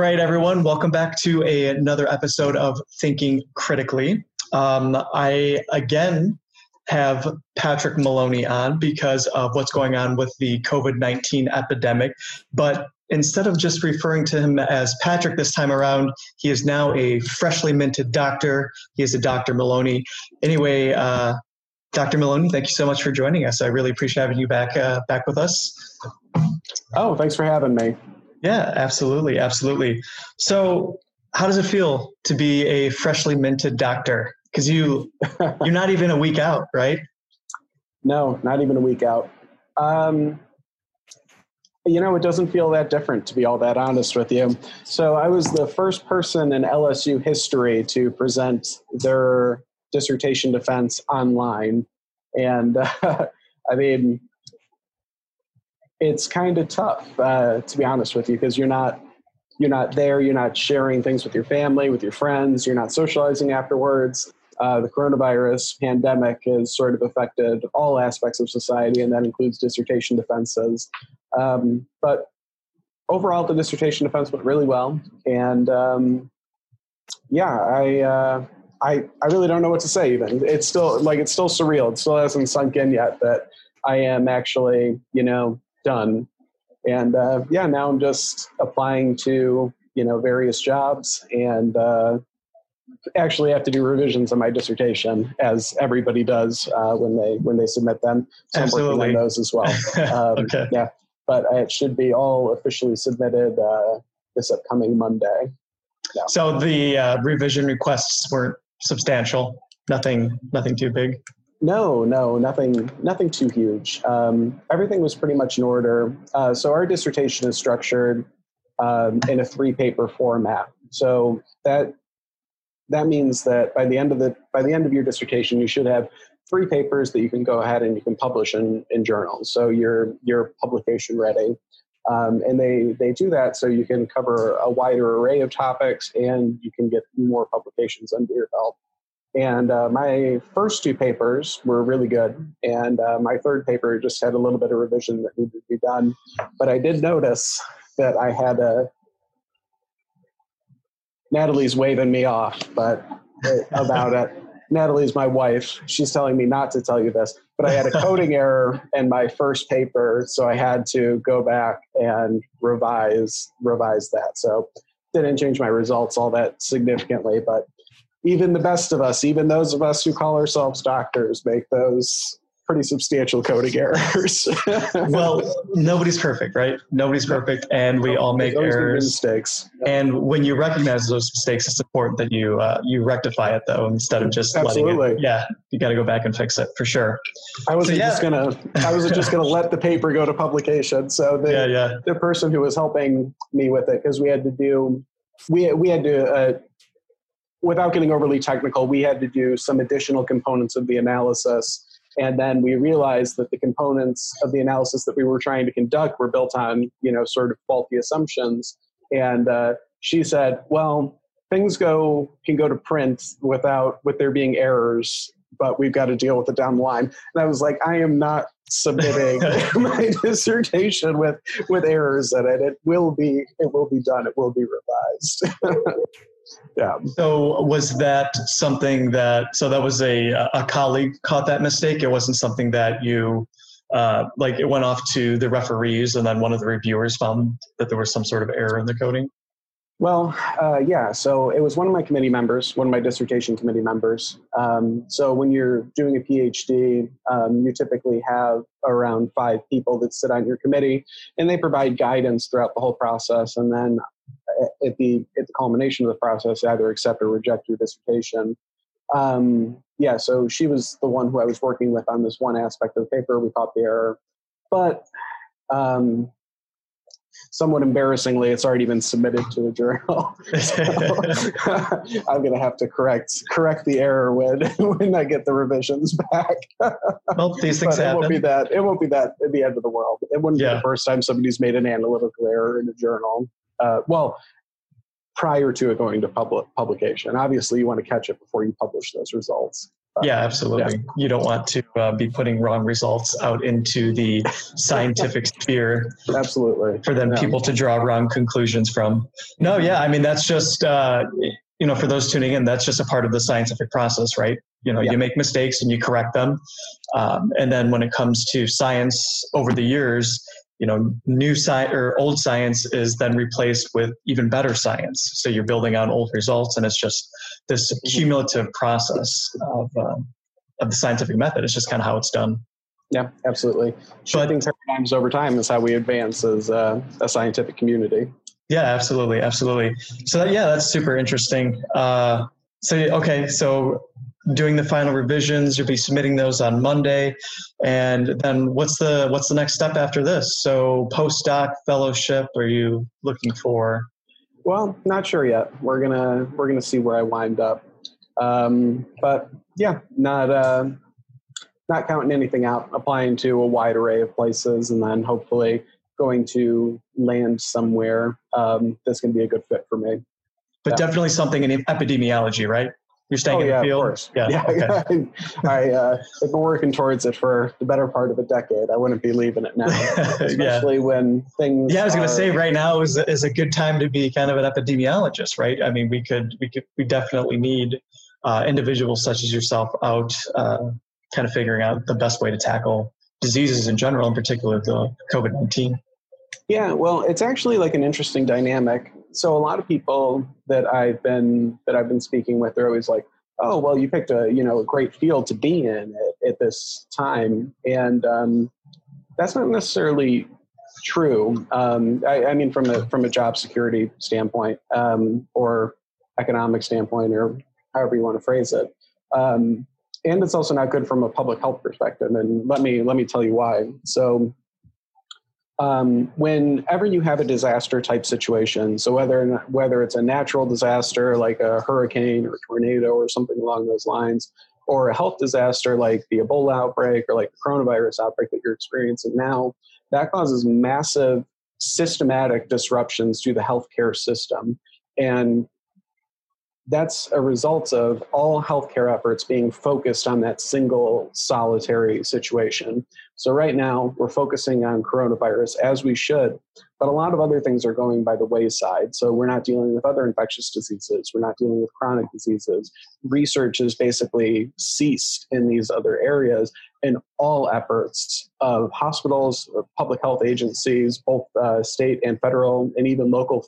right, everyone, welcome back to another episode of Thinking Critically. I again have Patrick Maloney on because of what's going on with the COVID-19 epidemic. But instead of just referring to him as Patrick this time around, he is now a freshly minted doctor. He is a Dr. Maloney. Anyway, Dr. Maloney, thank you so much for joining us. I really appreciate having you back back with us. Oh, thanks for having me. Yeah, absolutely. Absolutely. So how does it feel to be a freshly minted doctor? Because you're not even a week out, right? No, not even a week out. You know, it doesn't feel that different, to be all that honest with you. So I was the first person in LSU history to present their dissertation defense online. And I mean, it's kind of tough, to be honest with you, because you're not there, you're not sharing things with your family, with your friends, you're not socializing afterwards. The coronavirus pandemic has sort of affected all aspects of society, and that includes dissertation defenses. But overall, the dissertation defense went really well. And I really don't know what to say even. It's still surreal. It still hasn't sunk in yet that I am actually, done. And now I'm just applying to, various jobs and actually have to do revisions on my dissertation, as everybody does when they submit them. So I'm working on those as well. Okay. Yeah, but it should be all officially submitted this upcoming Monday. No. So the revision requests weren't substantial. Nothing too big. No, nothing too huge. Everything was pretty much in order. So our dissertation is structured in a 3-paper format. So that means that by the end of your dissertation, you should have 3 papers that you can go ahead and you can publish in journals. So you're publication ready. And they do that so you can cover a wider array of topics and you can get more publications under your belt. And my first 2 papers were really good. And my third paper just had a little bit of revision that needed to be done. But I did notice that I had Natalie's waving me off, but about it. Natalie's my wife. She's telling me not to tell you this, but I had a coding error in my first paper. So I had to go back and revise that. So didn't change my results all that significantly, but even the best of us, even those of us who call ourselves doctors, make those pretty substantial coding errors. Well, nobody's perfect, right? Nobody's perfect, and we all make errors, mistakes. And when you recognize those mistakes, it's important that you you rectify it, though, instead of just letting it. Yeah, you got to go back and fix it for sure. I wasn't just gonna let the paper go to publication. So the person who was helping me with it, because we had to without getting overly technical, we had to do some additional components of the analysis. And then we realized that the components of the analysis that we were trying to conduct were built on, sort of faulty assumptions. And she said, well, things can go to print with there being errors, but we've got to deal with it down the line. And I was like, I am not submitting my dissertation with errors in it. It will be done. It will be revised. Yeah. So was that something that was a colleague caught that mistake? It wasn't something that you, it went off to the referees and then one of the reviewers found that there was some sort of error in the coding? Well, yeah. So it was one of my dissertation committee members. So when you're doing a PhD, you typically have around 5 people that sit on your committee and they provide guidance throughout the whole process. And then at the culmination of the process, either accept or reject your dissertation. So she was the one who I was working with on this one aspect of the paper. We caught the error. But somewhat embarrassingly, it's already been submitted to a journal. So I'm going to have to correct the error when I get the revisions back. Well, these things happen. It won't be that at the end of the world. It wouldn't be the first time somebody's made an analytical error in a journal. Prior to it going to publication. Obviously, you want to catch it before you publish those results. Yeah, absolutely. Yeah. You don't want to be putting wrong results out into the scientific sphere. Absolutely. For then people to draw wrong conclusions from. No, yeah. I mean, that's just, you know, for those tuning in, that's just a part of the scientific process, right? You know, you make mistakes and you correct them. And then when it comes to science over the years, you know, new science or old science is then replaced with even better science. So you're building on old results, and it's just this cumulative process of the scientific method. It's just kind of how it's done. Yeah, absolutely. Shifting paradigms over time is how we advance as a scientific community. Yeah, absolutely, absolutely. So that, yeah, that's super interesting. So doing the final revisions, you'll be submitting those on Monday, and then what's the next step after this? So postdoc, fellowship, are you looking for? Well, not sure yet. We're gonna see where I wind up, but yeah, not counting anything out. Applying to a wide array of places, and then hopefully going to land somewhere that's gonna be a good fit for me. But definitely something in epidemiology, right? You're staying in the field? Of course. Yeah. Okay. I've been working towards it for the better part of a decade. I wouldn't be leaving it now, especially when things. Yeah, I was going to say right now is a good time to be kind of an epidemiologist, right? I mean, we definitely need individuals such as yourself out, kind of figuring out the best way to tackle diseases in general, in particular the COVID-19. Yeah, well, it's actually like an interesting dynamic. So a lot of people that I've been speaking with, they're always like, "Oh, well, you picked a great field to be in at this time," and that's not necessarily true. I mean, from a job security standpoint, or economic standpoint, or however you want to phrase it, and it's also not good from a public health perspective. And let me tell you why. So. Whenever you have a disaster type situation, so whether it's a natural disaster like a hurricane or a tornado or something along those lines, or a health disaster like the Ebola outbreak or like the coronavirus outbreak that you're experiencing now, that causes massive systematic disruptions to the healthcare system. And that's a result of all healthcare efforts being focused on that single solitary situation. So right now we're focusing on coronavirus as we should, but a lot of other things are going by the wayside. So we're not dealing with other infectious diseases. We're not dealing with chronic diseases. Research has basically ceased in these other areas, and all efforts of hospitals, of public health agencies, both state and federal, and even local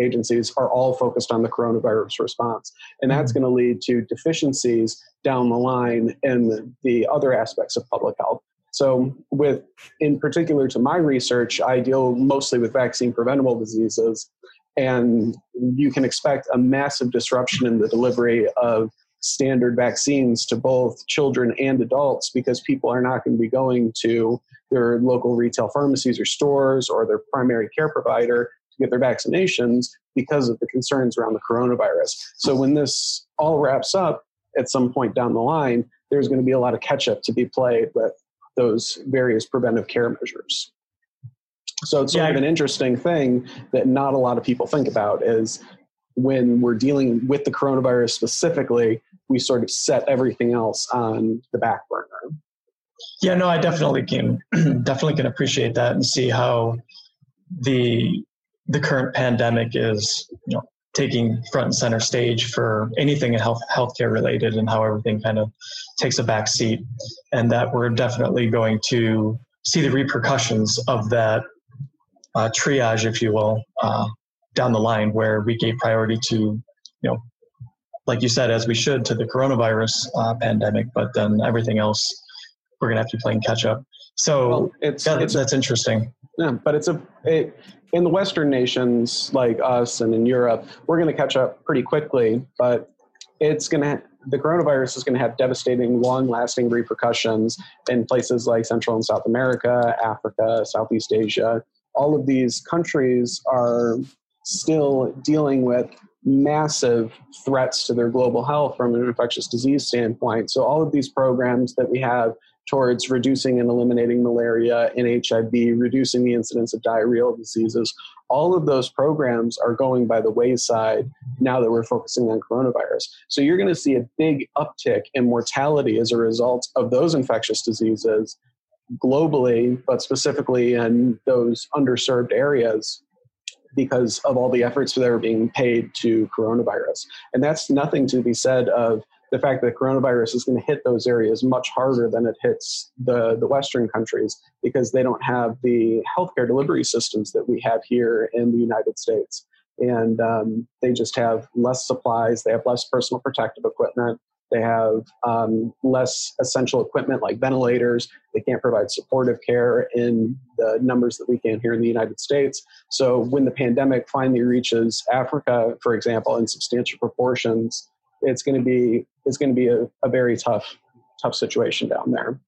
agencies are all focused on the coronavirus response. And that's going to lead to deficiencies down the line in the other aspects of public health. So in particular to my research, I deal mostly with vaccine preventable diseases, and you can expect a massive disruption in the delivery of standard vaccines to both children and adults, because people are not going to be going to their local retail pharmacies or stores or their primary care provider to get their vaccinations because of the concerns around the coronavirus. So when this all wraps up at some point down the line, there's going to be a lot of catch up to be played with those various preventive care measures. So it's sort of an interesting thing that not a lot of people think about is when we're dealing with the coronavirus specifically, we sort of set everything else on the back burner. Yeah, no, I definitely can appreciate that and see how the current pandemic is, you know, taking front and center stage for anything in healthcare related, and how everything kind of takes a back seat, and that we're definitely going to see the repercussions of that triage, if you will, down the line, where we gave priority to, you know, like you said, as we should, to the coronavirus pandemic, but then everything else we're going to have to be playing catch up. So that's interesting. Yeah, but in the Western nations like us and in Europe, we're going to catch up pretty quickly, but the coronavirus is going to have devastating, long-lasting repercussions in places like Central and South America, Africa, Southeast Asia. All of these countries are still dealing with massive threats to their global health from an infectious disease standpoint. So all of these programs that we have towards reducing and eliminating malaria and HIV, reducing the incidence of diarrheal diseases. All of those programs are going by the wayside now that we're focusing on coronavirus. So you're going to see a big uptick in mortality as a result of those infectious diseases globally, but specifically in those underserved areas because of all the efforts that are being paid to coronavirus. And that's nothing to be said of the fact that coronavirus is going to hit those areas much harder than it hits the Western countries because they don't have the healthcare delivery systems that we have here in the United States. And they just have less supplies. They have less personal protective equipment. They have less essential equipment like ventilators. They can't provide supportive care in the numbers that we can here in the United States. So when the pandemic finally reaches Africa, for example, in substantial proportions, it's going to be a very tough situation down there.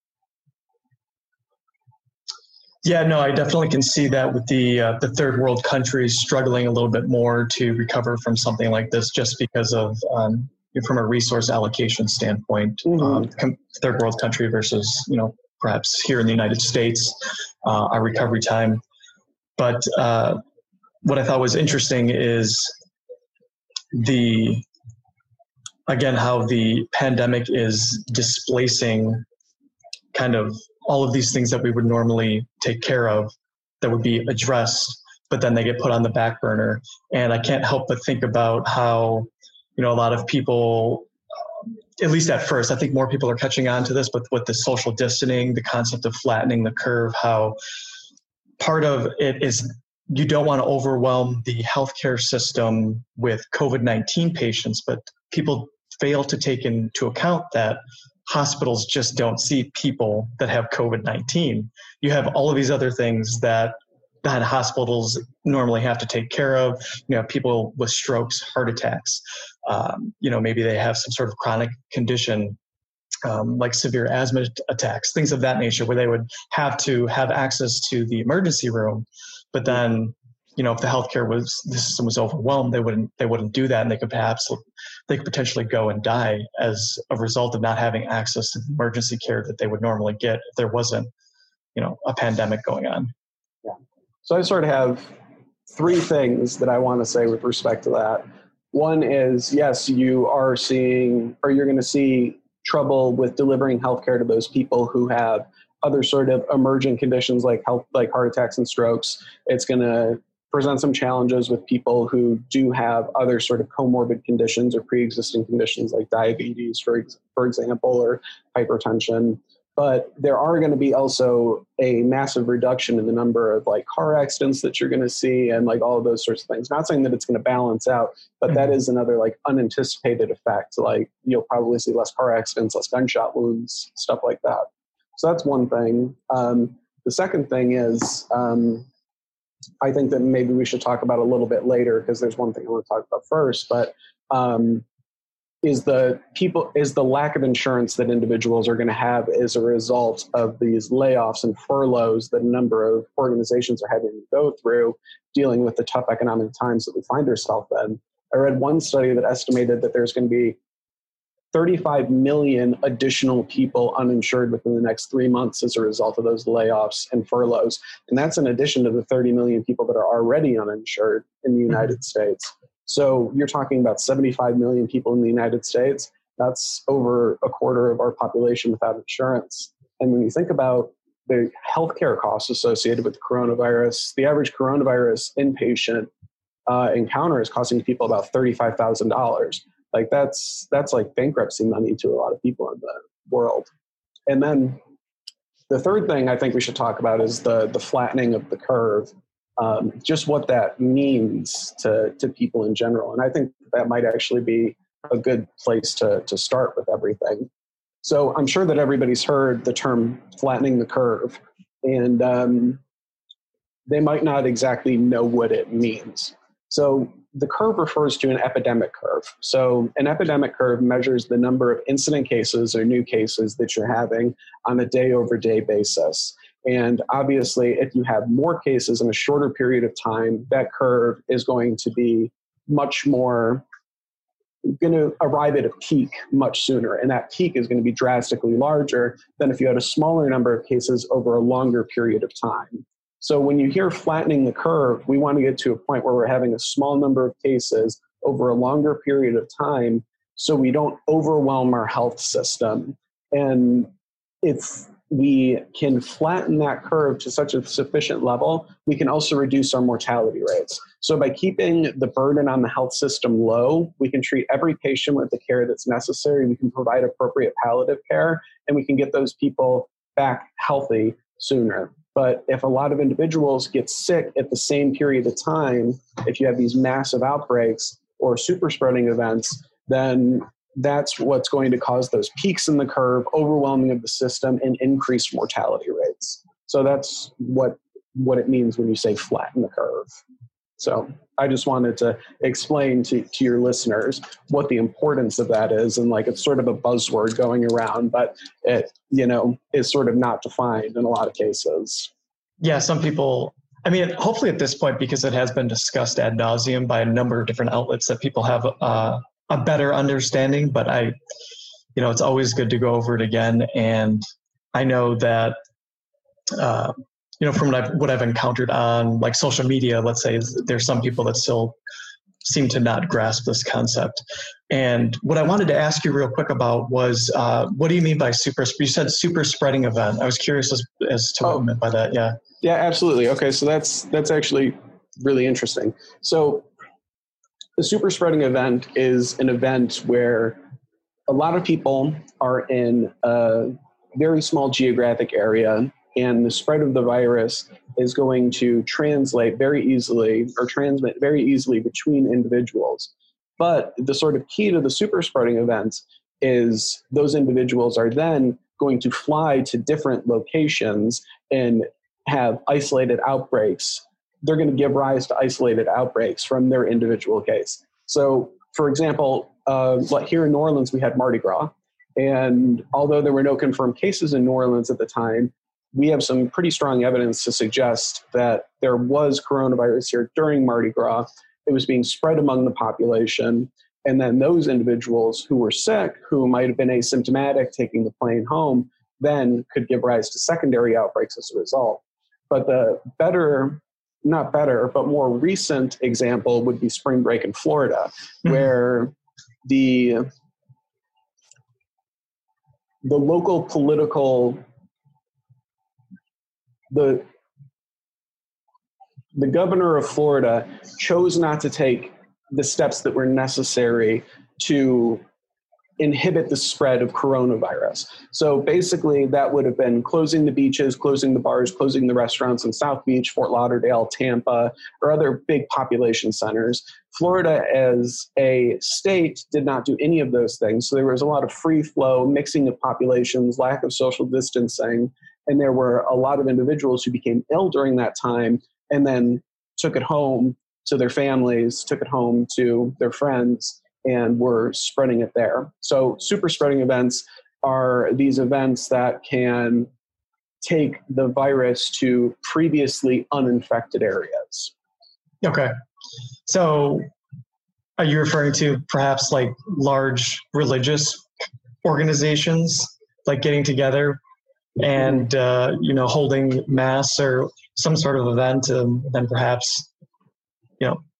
Yeah, no, I definitely can see that with the third world countries struggling a little bit more to recover from something like this, just because of from a resource allocation standpoint, third world country versus perhaps here in the United States, our recovery time. But what I thought was interesting is how the pandemic is displacing kind of all of these things that we would normally take care of that would be addressed, but then they get put on the back burner. And I can't help but think about how, a lot of people, at least at first, I think more people are catching on to this, but with the social distancing, the concept of flattening the curve, how part of it is you don't want to overwhelm the healthcare system with COVID-19 patients, but people fail to take into account that hospitals just don't see people that have COVID-19. You have all of these other things that hospitals normally have to take care of, people with strokes, heart attacks, maybe they have some sort of chronic condition, like severe asthma attacks, things of that nature, where they would have to have access to the emergency room. But then, if the healthcare system was overwhelmed, they wouldn't do that. And they could potentially go and die as a result of not having access to emergency care that they would normally get if there wasn't, a pandemic going on. So I sort of have three things that I want to say with respect to that. One is, yes, you're going to see trouble with delivering healthcare to those people who have other sort of emergent conditions like heart attacks and strokes. It's going to present some challenges with people who do have other sort of comorbid conditions or pre-existing conditions like diabetes, for example, or hypertension. But there are going to be also a massive reduction in the number of car accidents that you're going to see and all of those sorts of things. Not saying that it's going to balance out, but that is another unanticipated effect. You'll probably see less car accidents, less gunshot wounds, stuff like that. So that's one thing. The second thing is I think that maybe we should talk about a little bit later because there's one thing I want to talk about first, but is the lack of insurance that individuals are going to have as a result of these layoffs and furloughs that a number of organizations are having to go through dealing with the tough economic times that we find ourselves in. I read one study that estimated that there's going to be 35 million additional people uninsured within the next 3 months as a result of those layoffs and furloughs. And that's in addition to the 30 million people that are already uninsured in the United States. So you're talking about 75 million people in the United States. That's over a quarter of our population without insurance. And when you think about the healthcare costs associated with the coronavirus, the average coronavirus inpatient encounter is costing people about $35,000. That's bankruptcy money to a lot of people in the world. And then the third thing I think we should talk about is the flattening of the curve. Just what that means to people in general. And I think that might actually be a good place to start with everything. So I'm sure that everybody's heard the term flattening the curve, and they might not exactly know what it means. So the curve refers to an epidemic curve. So an epidemic curve measures the number of incident cases or new cases that you're having on a day-over-day basis. And obviously, if you have more cases in a shorter period of time, that curve is going to be much more going to arrive at a peak much sooner, and that peak is going to be drastically larger than if you had a smaller number of cases over a longer period of time. So when you hear flattening the curve, we want to get to a point where we're having a small number of cases over a longer period of time so we don't overwhelm our health system. And if we can flatten that curve to such a sufficient level, we can also reduce our mortality rates. So by keeping the burden on the health system low, we can treat every patient with the care that's necessary. We can provide appropriate palliative care, and we can get those people back healthy sooner. But if a lot of individuals get sick at the same period of time, if you have these massive outbreaks or super spreading events, then that's what's going to cause those peaks in the curve, overwhelming of the system, and increased mortality rates. So that's what it means when you say flatten the curve. So I just wanted to explain to your listeners what the importance of that is. And like, it's sort of a buzzword going around, but it, you know, is sort of not defined in a lot of cases. Yeah. Some people, I mean, hopefully at this point, because it has been discussed ad nauseum by a number of different outlets, that people have a better understanding, but it's always good to go over it again. And I know that, from what I've encountered on like social media, let's say, there's some people that still seem to not grasp this concept. And what I wanted to ask you real quick about was, what do you mean by you said super spreading event. I was curious as to what you meant by that. Yeah. Yeah, absolutely. Okay. So that's actually really interesting. So the super spreading event is an event where a lot of people are in a very small geographic area, and the spread of the virus is going to transmit very easily between individuals. But the sort of key to the super spreading events is those individuals are then going to fly to different locations and have isolated outbreaks. They're going to give rise to isolated outbreaks from their individual case. So, for example, here in New Orleans, we had Mardi Gras. And although there were no confirmed cases in New Orleans at the time, we have some pretty strong evidence to suggest that there was coronavirus here during Mardi Gras. It was being spread among the population. And then those individuals who were sick, who might have been asymptomatic, taking the plane home, then could give rise to secondary outbreaks as a result. But the more recent example would be spring break in Florida, where the local political... The governor of Florida chose not to take the steps that were necessary to inhibit the spread of coronavirus. So basically that would have been closing the beaches, closing the bars, closing the restaurants in South Beach, Fort Lauderdale, Tampa, or other big population centers. Florida as a state did not do any of those things. So there was a lot of free flow, mixing of populations, lack of social distancing. And there were a lot of individuals who became ill during that time and then took it home to their families, took it home to their friends, and were spreading it there. So super spreading events are these events that can take the virus to previously uninfected areas. Okay. So are you referring to perhaps like large religious organizations, like getting together and, holding mass or some sort of event, and then perhaps,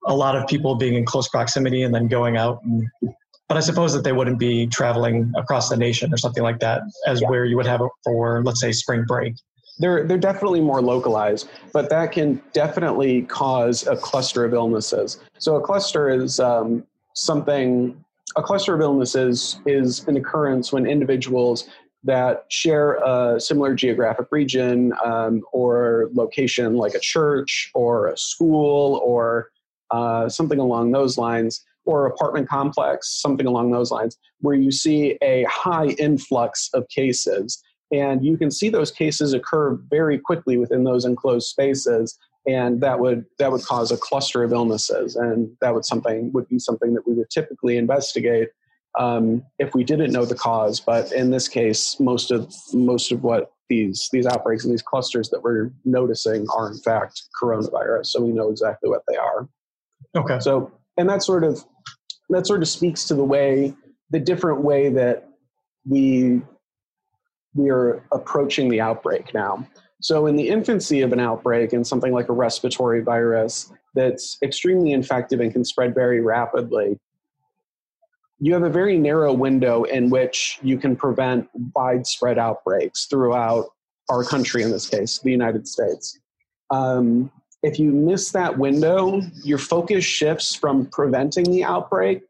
a lot of people being in close proximity and then going out? But I suppose that they wouldn't be traveling across the nation or something like that where you would have it for, let's say, spring break. They're definitely more localized, but that can definitely cause a cluster of illnesses. So a cluster of illnesses is an occurrence when individuals that share a similar geographic region or location, like a church or a school or something along those lines, or apartment complex, something along those lines, where you see a high influx of cases. And you can see those cases occur very quickly within those enclosed spaces, and that would cause a cluster of illnesses. And that would be something that we would typically investigate if we didn't know the cause. But in this case, most of what these outbreaks and these clusters that we're noticing are in fact coronavirus. So we know exactly what they are. Okay. So, and that's sort of that sort of speaks to the different way that we are approaching the outbreak now. So in the infancy of an outbreak and something like a respiratory virus that's extremely infective and can spread very rapidly, you have a very narrow window in which you can prevent widespread outbreaks throughout our country, in this case, the United States. If you miss that window, your focus shifts from preventing the outbreak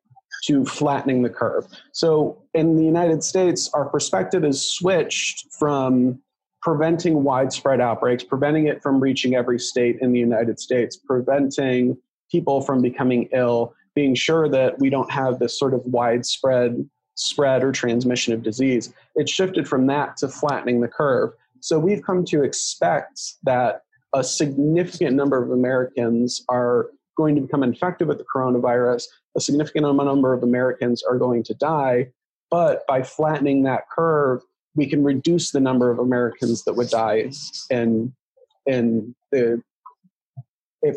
to flattening the curve. So in the United States, our perspective is switched from preventing widespread outbreaks, preventing it from reaching every state in the United States, preventing people from becoming ill, being sure that we don't have this sort of widespread spread or transmission of disease. It shifted from that to flattening the curve. So we've come to expect that a significant number of Americans are going to become infected with the coronavirus. A significant number of Americans are going to die. But by flattening that curve, we can reduce the number of Americans that would die if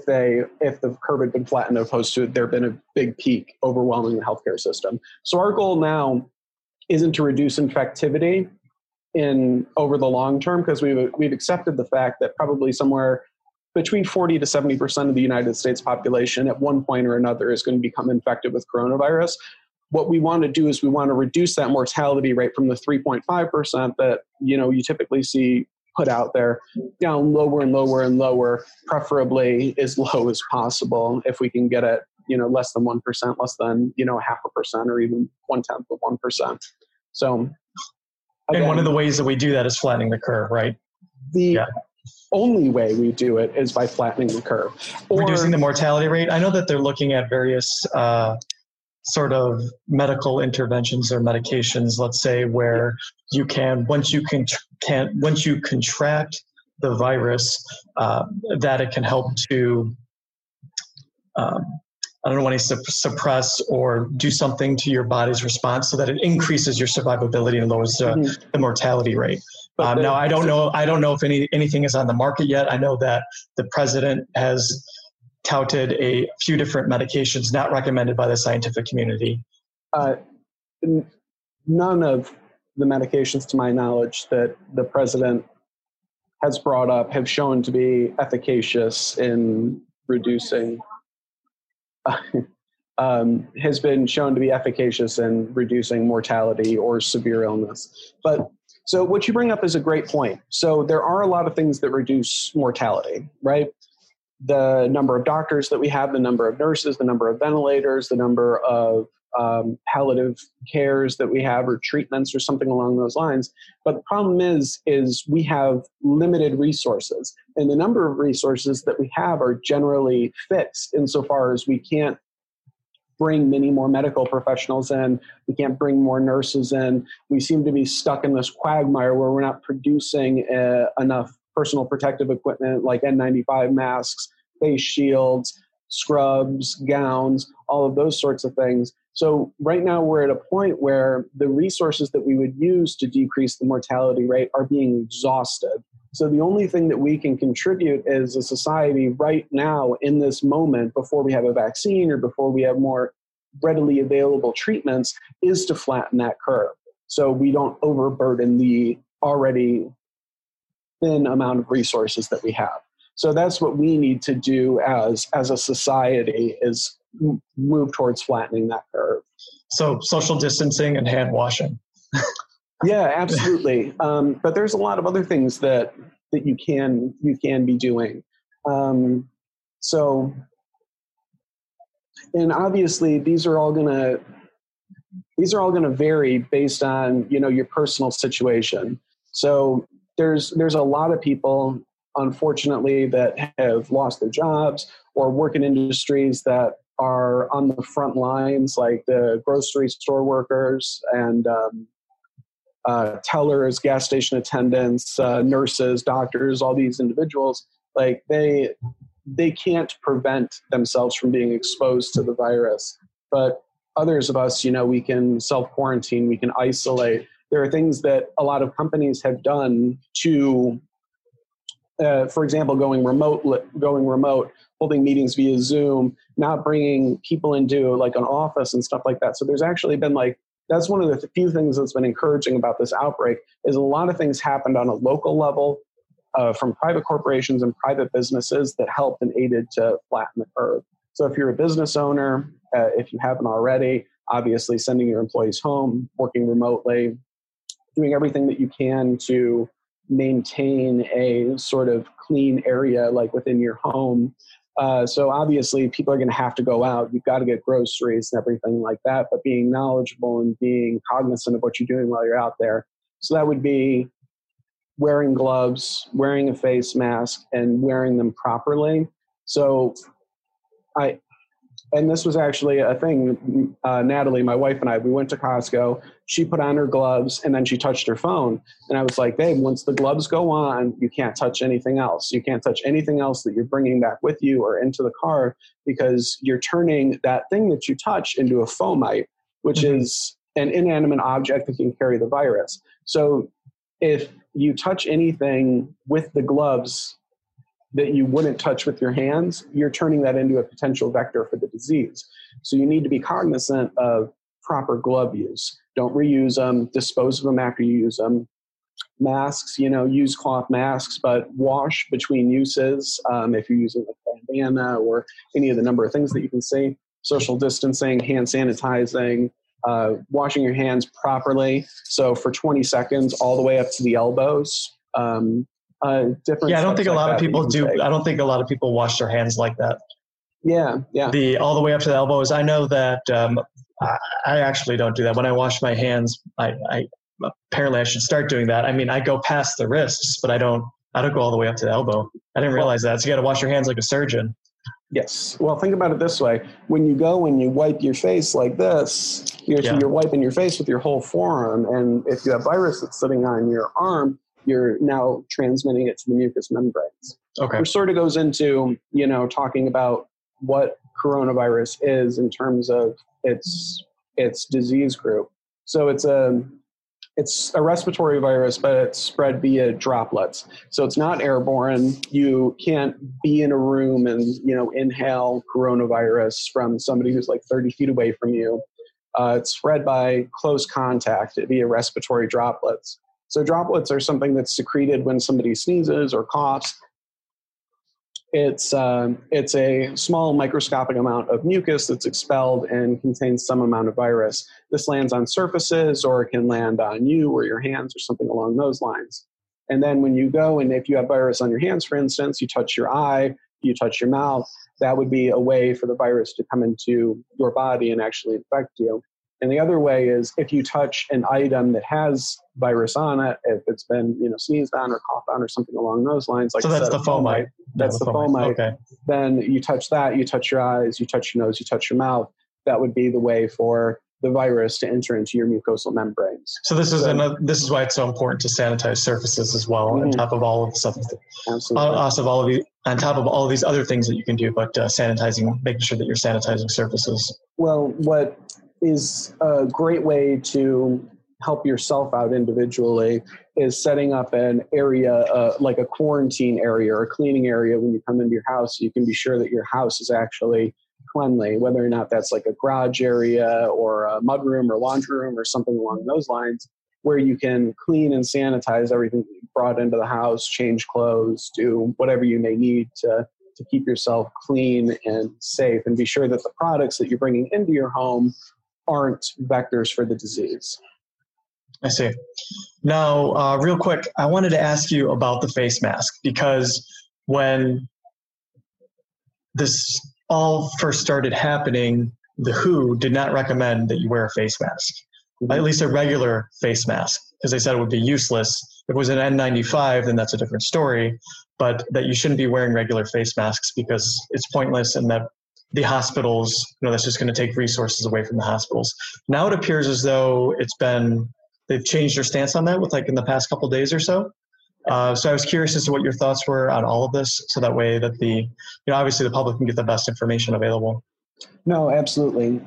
the curve had been flattened, opposed to there been a big peak overwhelming the healthcare system. So our goal now isn't to reduce infectivity over the long term, because we've accepted the fact that probably somewhere between 40 to 70% of the United States population at one point or another is going to become infected with coronavirus. What we want to do is we want to reduce that mortality rate from the 3.5% that you typically see put out there, down lower and lower and lower, preferably as low as possible if we can get it, less than 1%, less than, 0.5%, or even 0.1%. So again, and one of the ways that we do that is flattening the curve, right? The only way we do it is by flattening the curve. Or reducing the mortality rate. I know that they're looking at various sort of medical interventions or medications, let's say, where you can, once you contract the virus, that it can help to, I don't want to suppress or do something to your body's response so that it increases your survivability and lowers the mortality rate. Now, I don't know if anything is on the market yet. I know that the president has touted a few different medications not recommended by the scientific community. None of the medications, to my knowledge, that the president has brought up have shown to be efficacious in reducing... has been shown to be efficacious in reducing mortality or severe illness. But so what you bring up is a great point. So there are a lot of things that reduce mortality, right? The number of doctors that we have, the number of nurses, the number of ventilators, the number of palliative cares that we have, or treatments or something along those lines. But the problem is we have limited resources, and the number of resources that we have are generally fixed insofar as we can't bring many more medical professionals in. We can't bring more nurses in. We seem to be stuck in this quagmire where we're not producing enough personal protective equipment like N95 masks, face shields, scrubs, gowns, all of those sorts of things. So right now we're at a point where the resources that we would use to decrease the mortality rate are being exhausted. So the only thing that we can contribute as a society right now in this moment, before we have a vaccine or before we have more readily available treatments, is to flatten that curve so we don't overburden the already thin amount of resources that we have. So that's what we need to do as a society, is move towards flattening that curve. So social distancing and hand washing. Yeah, absolutely. But there's a lot of other things that you can be doing. And obviously these are all gonna vary based on, your personal situation. So there's a lot of people, unfortunately, that have lost their jobs or work in industries that are on the front lines, like the grocery store workers and tellers, gas station attendants, nurses, doctors, all these individuals. Like they can't prevent themselves from being exposed to the virus. But others of us, we can self-quarantine, we can isolate. There are things that a lot of companies have done to, for example, going remote holding meetings via Zoom, not bringing people into like an office and stuff like that. So there's actually been like, that's one of the few things that's been encouraging about this outbreak is a lot of things happened on a local level from private corporations and private businesses that helped and aided to flatten the curve. So if you're a business owner, if you haven't already, obviously sending your employees home, working remotely, doing everything that you can to maintain a sort of clean area like within your home. So obviously people are going to have to go out. You've got to get groceries and everything like that, but being knowledgeable and being cognizant of what you're doing while you're out there. So that would be wearing gloves, wearing a face mask, and wearing them properly. So and this was actually a thing, Natalie, my wife and I, we went to Costco, she put on her gloves and then she touched her phone. And I was like, babe, once the gloves go on, you can't touch anything else. You can't touch anything else that you're bringing back with you or into the car because you're turning that thing that you touch into a fomite, which is an inanimate object that can carry the virus. So if you touch anything with the gloves that you wouldn't touch with your hands, you're turning that into a potential vector for the disease. So you need to be cognizant of proper glove use. Don't reuse them, dispose of them after you use them. Masks, you know, use cloth masks, but wash between uses if you're using a bandana or any of the number of things that you can see. Social distancing, hand sanitizing, washing your hands properly. So for 20 seconds all the way up to the elbows. I don't think a lot of people do. I don't think a lot of people wash their hands like that. Yeah. All the way up to the elbows. I know that I actually don't do that. When I wash my hands, I apparently I should start doing that. I mean, I go past the wrists, but I don't go all the way up to the elbow. I didn't realize that. So you got to wash your hands like a surgeon. Yes. Well, think about it this way. When you go and you wipe your face like this, you're wiping your face with your whole forearm. And if you have virus that's sitting on your arm, you're now transmitting it to the mucous membranes. Okay. Which sort of goes into, you know, talking about what coronavirus is in terms of its disease group. So it's a respiratory virus, but it's spread via droplets. So it's not airborne. You can't be in a room and, you know, inhale coronavirus from somebody who's like 30 feet away from you. It's spread by close contact via respiratory droplets. So droplets are something that's secreted when somebody sneezes or coughs. It's a small microscopic amount of mucus that's expelled and contains some amount of virus. This lands on surfaces or it can land on you or your hands or something along those lines. And then when you go and if you have virus on your hands, for instance, you touch your eye, you touch your mouth, that would be a way for the virus to come into your body and actually infect you. And the other way is if you touch an item that has virus on it, if it's been, you know, sneezed on or coughed on or something along those lines. Like so that's the fomite. That's the fomite. Okay. Then you touch that, you touch your eyes, you touch your nose, you touch your mouth. That would be the way for the virus to enter into your mucosal membranes. So this is why it's so important to sanitize surfaces as well, on top of all of the stuff. Absolutely. On top of all these other things that you can do, but sanitizing, making sure that you're sanitizing surfaces. Well, what is a great way to help yourself out individually is setting up an area, like a quarantine area or a cleaning area when you come into your house. You can be sure that your house is actually cleanly, whether or not that's like a garage area or a mudroom or laundry room or something along those lines, where you can clean and sanitize everything that you brought into the house, change clothes, do whatever you may need to keep yourself clean and safe, and be sure that the products that you're bringing into your home aren't vectors for the disease. I see. Now, real quick, I wanted to ask you about the face mask, because when this all first started happening, the WHO did not recommend that you wear a face mask, at least a regular face mask, because they said it would be useless. If it was an N95, then that's a different story, but that you shouldn't be wearing regular face masks because it's pointless and that the hospitals, you know, that's just going to take resources away from the hospitals. Now it appears as though they've changed their stance on that with like in the past couple of days or so. So I was curious as to what your thoughts were on all of this. So that way that obviously the public can get the best information available. No, absolutely.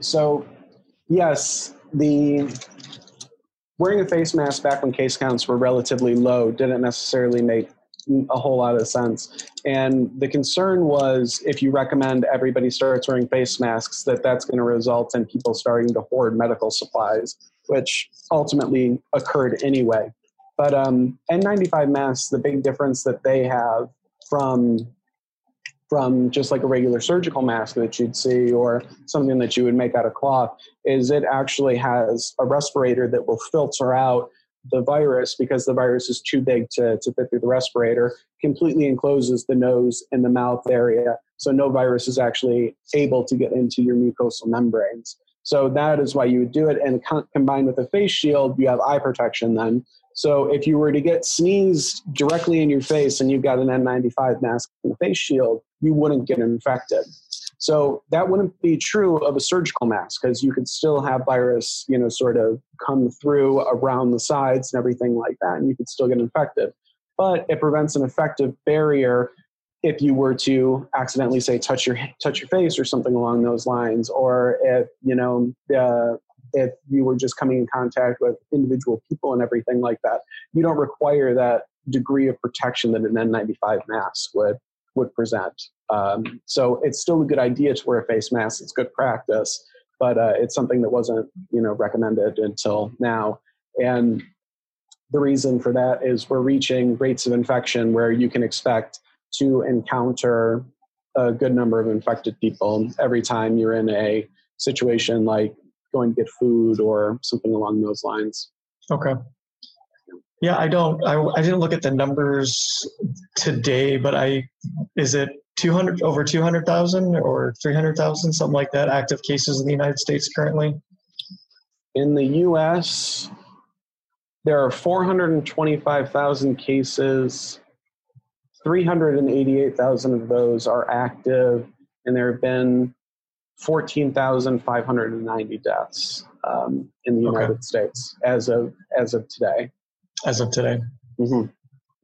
So yes, wearing a face mask back when case counts were relatively low didn't necessarily make a whole lot of sense. And the concern was if you recommend everybody starts wearing face masks, that's going to result in people starting to hoard medical supplies, which ultimately occurred anyway. But N95 masks, the big difference that they have from just like a regular surgical mask that you'd see or something that you would make out of cloth is it actually has a respirator that will filter out the virus because the virus is too big to fit through the respirator, completely encloses the nose and the mouth area. So no virus is actually able to get into your mucosal membranes. So that is why you would do it. And combined with a face shield, you have eye protection then. So if you were to get sneezed directly in your face and you've got an N95 mask and a face shield, you wouldn't get infected. So that wouldn't be true of a surgical mask because you could still have virus, you know, sort of come through around the sides and everything like that, and you could still get infected. But it prevents an effective barrier if you were to accidentally, say, touch your face or something along those lines, or if, you know, if you were just coming in contact with individual people and everything like that, you don't require that degree of protection that an N95 mask would present. So it's still a good idea to wear a face mask. It's good practice, but it's something that wasn't, you know, recommended until now. And the reason for that is we're reaching rates of infection where you can expect to encounter a good number of infected people every time you're in a situation like going to get food or something along those lines. Okay. Yeah, I didn't look at the numbers today, but is it 200, over 200,000 or 300,000, something like that, active cases in the United States currently? In the U.S., there are 425,000 cases. 388,000 of those are active, and there have been 14,590 deaths in the United States as of today. As of today, mm-hmm.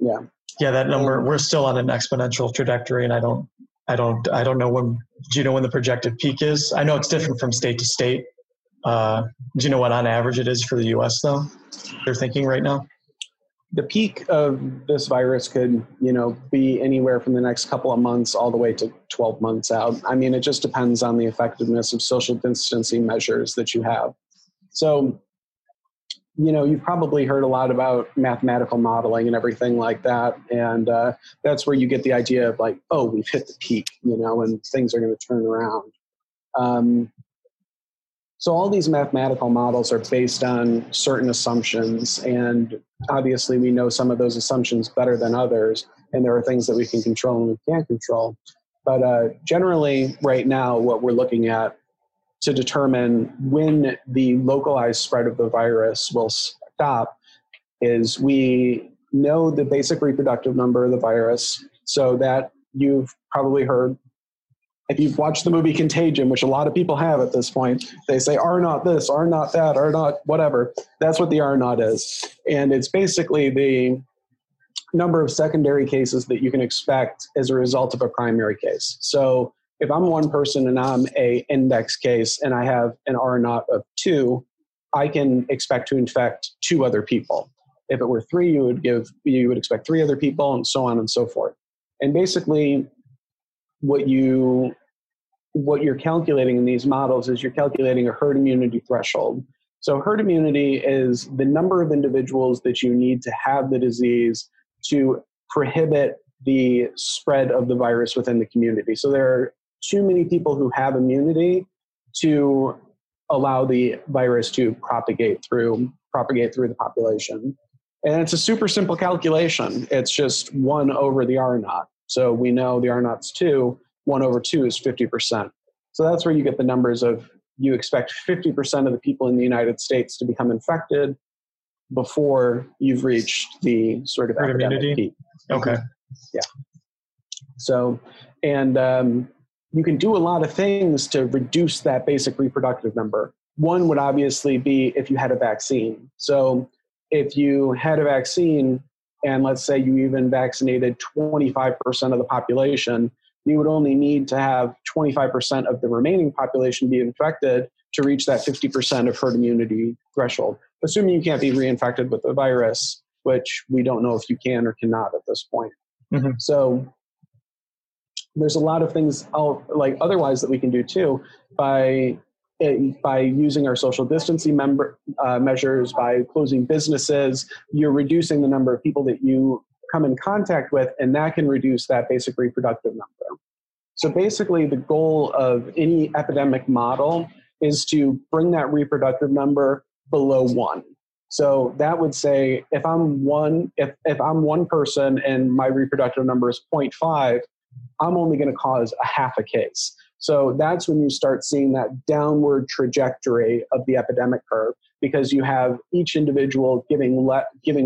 Yeah, yeah. That number, we're still on an exponential trajectory, and I don't know when. Do you know when the projected peak is? I know it's different from state to state. Do you know what on average it is for the U.S. though? They're thinking right now. The peak of this virus could, you know, be anywhere from the next couple of months all the way to 12 months out. I mean, it just depends on the effectiveness of social distancing measures that you have. So, you know, you've probably heard a lot about mathematical modeling and everything like that. And that's where you get the idea of like, oh, we've hit the peak, you know, and things are going to turn around. So all these mathematical models are based on certain assumptions, and obviously we know some of those assumptions better than others, and there are things that we can control and we can't control. But generally right now what we're looking at to determine when the localized spread of the virus will stop is we know the basic reproductive number of the virus, so that you've probably heard. If you've watched the movie Contagion, which a lot of people have at this point, they say R-naught this, R-naught that, R-naught whatever. That's what the R-naught is. And it's basically the number of secondary cases that you can expect as a result of a primary case. So if I'm one person and I'm an index case and I have an R-naught of 2, I can expect to infect 2 other people. If it were 3, you would expect 3 other people, and so on and so forth. And basically, what you're calculating in these models is you're calculating a herd immunity threshold. So herd immunity is the number of individuals that you need to have the disease to prohibit the spread of the virus within the community. So there are too many people who have immunity to allow the virus to propagate through the population. And it's a super simple calculation. It's just 1 over the R-naught. So we know the R-naught's 2, 1 over 2 is 50%. So that's where you get the numbers of you expect 50% of the people in the United States to become infected before you've reached the sort of epidemic peak. Okay. Yeah. So, and you can do a lot of things to reduce that basic reproductive number. One would obviously be if you had a vaccine. So if you had a vaccine, and let's say you even vaccinated 25% of the population, you would only need to have 25% of the remaining population be infected to reach that 50% of herd immunity threshold, assuming you can't be reinfected with the virus, which we don't know if you can or cannot at this point. Mm-hmm. So there's a lot of things out, like otherwise that we can do too by using our social distancing measures, by closing businesses. You're reducing the number of people that you come in contact with, and that can reduce that basic reproductive number. So basically the goal of any epidemic model is to bring that reproductive number below 1. So that would say if I'm one person and my reproductive number is 0.5, I'm only going to cause a half a case. So that's when you start seeing that downward trajectory of the epidemic curve, because you have each individual giving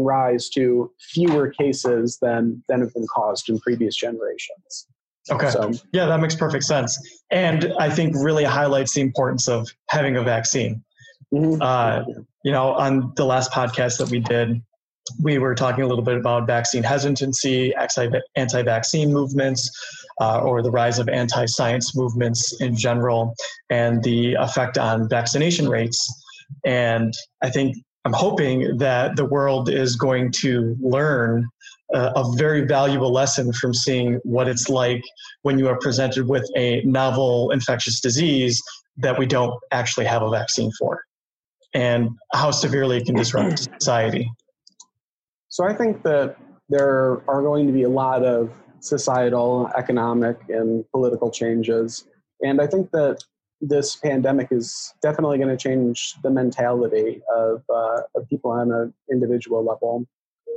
rise to fewer cases than have been caused in previous generations. Okay. So, yeah, that makes perfect sense. And I think really highlights the importance of having a vaccine. Mm-hmm. You know, on the last podcast that we did, we were talking a little bit about vaccine hesitancy, anti-vaccine movements, or the rise of anti-science movements in general, and the effect on vaccination rates. And I think I'm hoping that the world is going to learn a very valuable lesson from seeing what it's like when you are presented with a novel infectious disease that we don't actually have a vaccine for, and how severely it can disrupt society. So I think that there are going to be a lot of societal, economic, and political changes. And I think that this pandemic is definitely going to change the mentality of people on an individual level.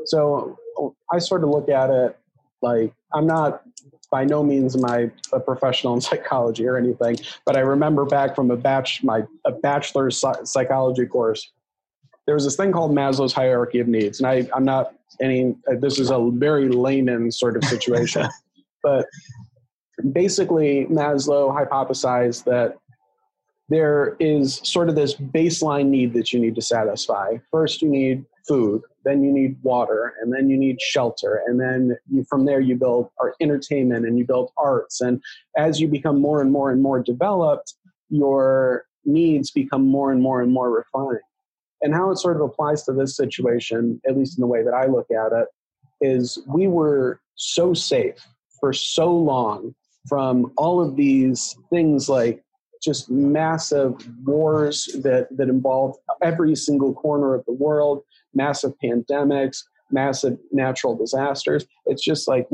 So I sort of look at it like, I'm not, by no means am I a professional in psychology or anything, but I remember back from a bachelor's psychology course, there was this thing called Maslow's Hierarchy of Needs. And I'm not any, this is a very layman sort of situation. But basically, Maslow hypothesized that there is sort of this baseline need that you need to satisfy. First, you need food, then you need water, and then you need shelter. And then from there, you build our entertainment and you build arts. And as you become more and more and more developed, your needs become more and more and more refined. And how it sort of applies to this situation, at least in the way that I look at it, is we were so safe for so long from all of these things like just massive wars that involved every single corner of the world, massive pandemics, massive natural disasters. It's just like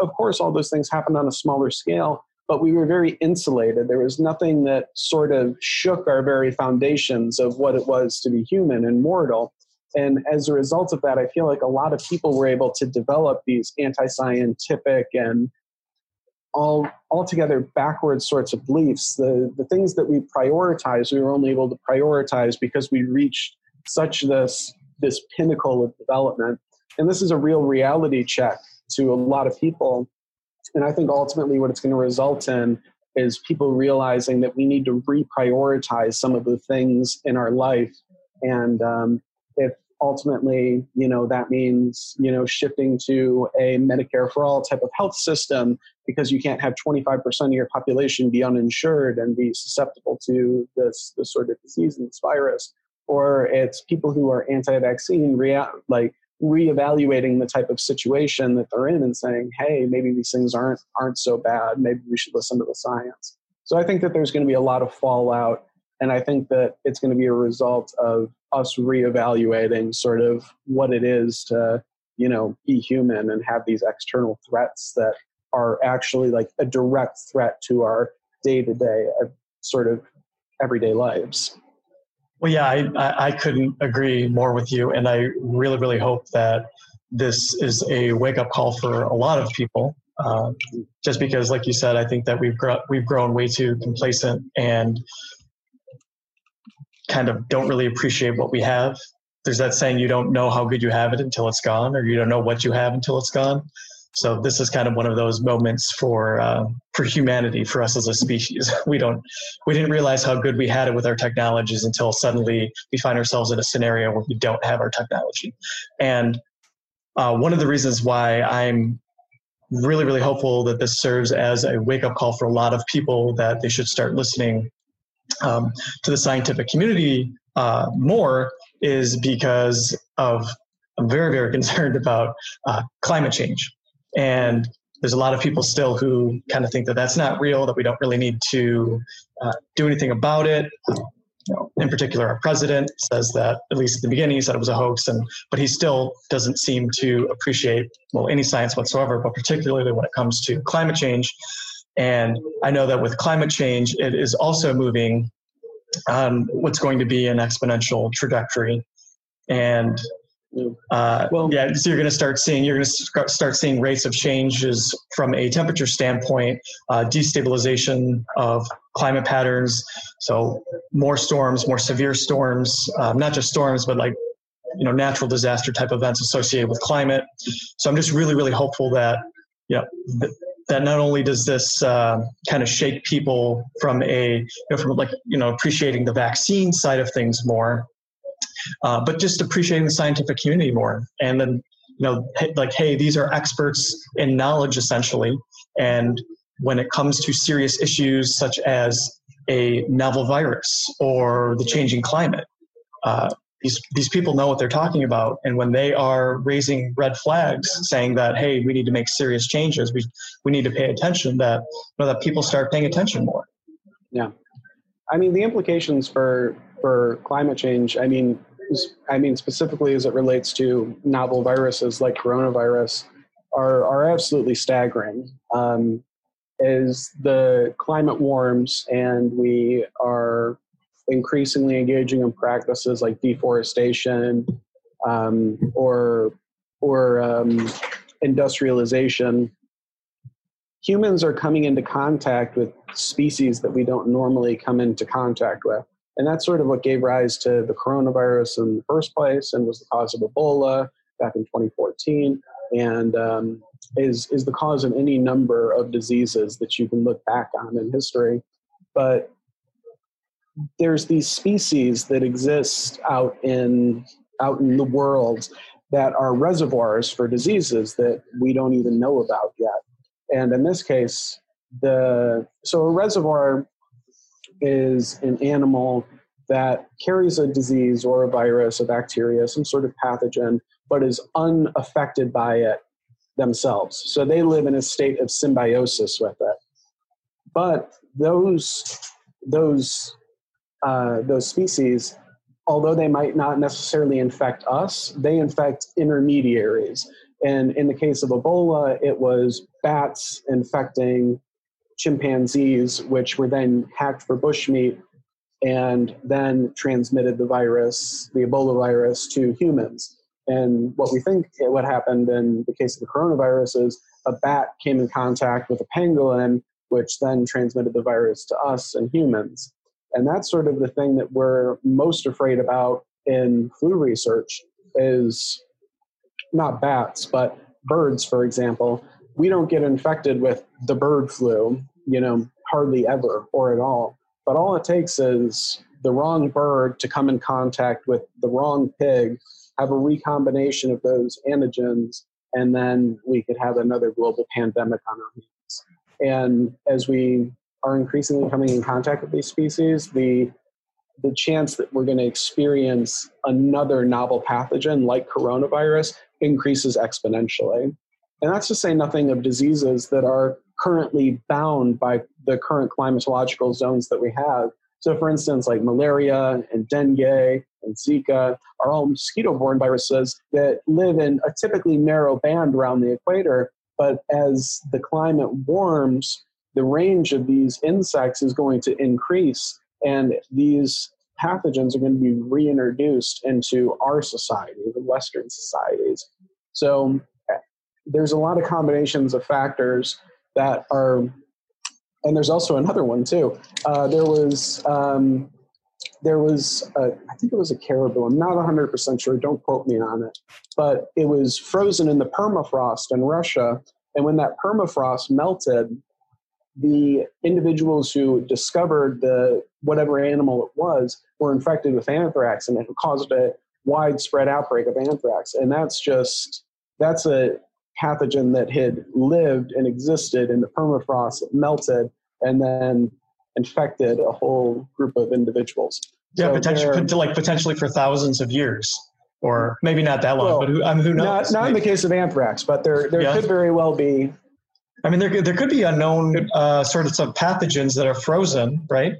of course, all those things happened on a smaller scale, but we were very insulated. There was nothing that sort of shook our very foundations of what it was to be human and mortal. And as a result of that, I feel like a lot of people were able to develop these anti-scientific and altogether backwards sorts of beliefs. The things that we prioritize, we were only able to prioritize because we reached such this pinnacle of development. And this is a real reality check to a lot of people. And I think ultimately what it's going to result in is people realizing that we need to reprioritize some of the things in our life. And if ultimately, you know, that means, you know, shifting to a Medicare for all type of health system, because you can't have 25% of your population be uninsured and be susceptible to this sort of disease and this virus. Or it's people who are anti-vaccine, reevaluating the type of situation that they're in and saying, hey, maybe these things aren't so bad. Maybe we should listen to the science. So I think that there's going to be a lot of fallout. And I think that it's going to be a result of us reevaluating sort of what it is to, you know, be human and have these external threats that are actually like a direct threat to our day-to-day sort of everyday lives. Well, yeah, I couldn't agree more with you. And I really, really hope that this is a wake-up call for a lot of people, just because, like you said, I think that we've grown way too complacent and kind of don't really appreciate what we have. There's that saying, you don't know how good you have it until it's gone, or you don't know what you have until it's gone. So this is kind of one of those moments for humanity, for us as a species. We didn't realize how good we had it with our technologies until suddenly we find ourselves in a scenario where we don't have our technology. And one of the reasons why I'm really, really hopeful that this serves as a wake-up call for a lot of people, that they should start listening to the scientific community more, is because I'm very, very concerned about climate change. And there's a lot of people still who kind of think that that's not real, that we don't really need to do anything about it. You know, in particular, our president says that, at least at the beginning, he said it was a hoax, but he still doesn't seem to appreciate, well, any science whatsoever, but particularly when it comes to climate change. And I know that with climate change, it is also moving on what's going to be an exponential trajectory. And so you're going to start seeing rates of changes from a temperature standpoint, destabilization of climate patterns. So more storms, more severe storms, not just storms, but like, you know, natural disaster type events associated with climate. So I'm just really, really hopeful that, you know, that not only does this kind of shake people from a, you know, from like, you know, appreciating the vaccine side of things more, but just appreciating the scientific community more. And then, you know, like, hey, these are experts in knowledge, essentially. And when it comes to serious issues such as a novel virus or the changing climate, these people know what they're talking about. And when they are raising red flags saying that, hey, we need to make serious changes, we need to pay attention, that, you know, that people start paying attention more. Yeah. I mean, the implications for climate change, I mean, specifically as it relates to novel viruses like coronavirus, are absolutely staggering. As the climate warms and we are increasingly engaging in practices like deforestation or industrialization, humans are coming into contact with species that we don't normally come into contact with. And that's sort of what gave rise to the coronavirus in the first place, and was the cause of Ebola back in 2014, and is the cause of any number of diseases that you can look back on in history. But there's these species that exist out in the world that are reservoirs for diseases that we don't even know about yet. And in this case, a reservoir is an animal that carries a disease or a virus, a bacteria, some sort of pathogen, but is unaffected by it themselves. So they live in a state of symbiosis with it. But those species, although they might not necessarily infect us, they infect intermediaries. And in the case of Ebola, it was bats infecting chimpanzees, which were then hacked for bushmeat and then transmitted the virus, the Ebola virus, to humans. And what happened in the case of the coronavirus is a bat came in contact with a pangolin, which then transmitted the virus to us and humans. And that's sort of the thing that we're most afraid about in flu research, is not bats, but birds, for example. We don't get infected with the bird flu, you know, hardly ever or at all. But all it takes is the wrong bird to come in contact with the wrong pig, have a recombination of those antigens, and then we could have another global pandemic on our hands. And as we are increasingly coming in contact with these species, the chance that we're going to experience another novel pathogen like coronavirus increases exponentially. And that's to say nothing of diseases that are currently bound by the current climatological zones that we have. So, for instance, like malaria and dengue and Zika are all mosquito-borne viruses that live in a typically narrow band around the equator. But as the climate warms, the range of these insects is going to increase, and these pathogens are going to be reintroduced into our society, the Western societies. So there's a lot of combinations of factors that are, and there's also another one too. I think it was a caribou. I'm not 100% sure. Don't quote me on it. But it was frozen in the permafrost in Russia. And when that permafrost melted, the individuals who discovered the whatever animal it was were infected with anthrax, and it caused a widespread outbreak of anthrax. And that's a pathogen that had lived and existed in the permafrost, melted, and then infected a whole group of individuals. Yeah, so potentially for thousands of years, or maybe not that long, but who knows? Not in the case of anthrax, but there could very well be I mean, there could be unknown sorts of pathogens that are frozen, right?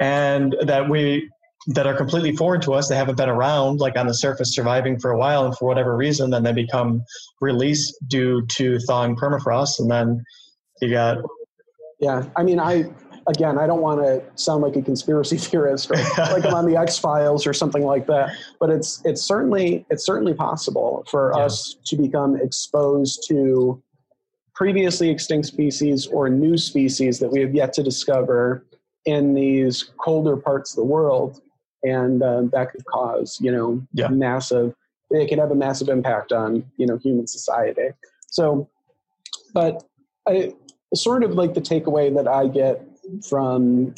And that are completely foreign to us. They haven't been around, like on the surface, surviving for a while, and for whatever reason, then they become released due to thawing permafrost, and then you got. Yeah, I mean, I don't want to sound like a conspiracy theorist, or like I'm on the X-Files or something like that, but it's certainly possible for us to become exposed to previously extinct species or new species that we have yet to discover in these colder parts of the world, and that could cause, They could have a massive impact on, human society. So, but I sort of like the takeaway that I get from,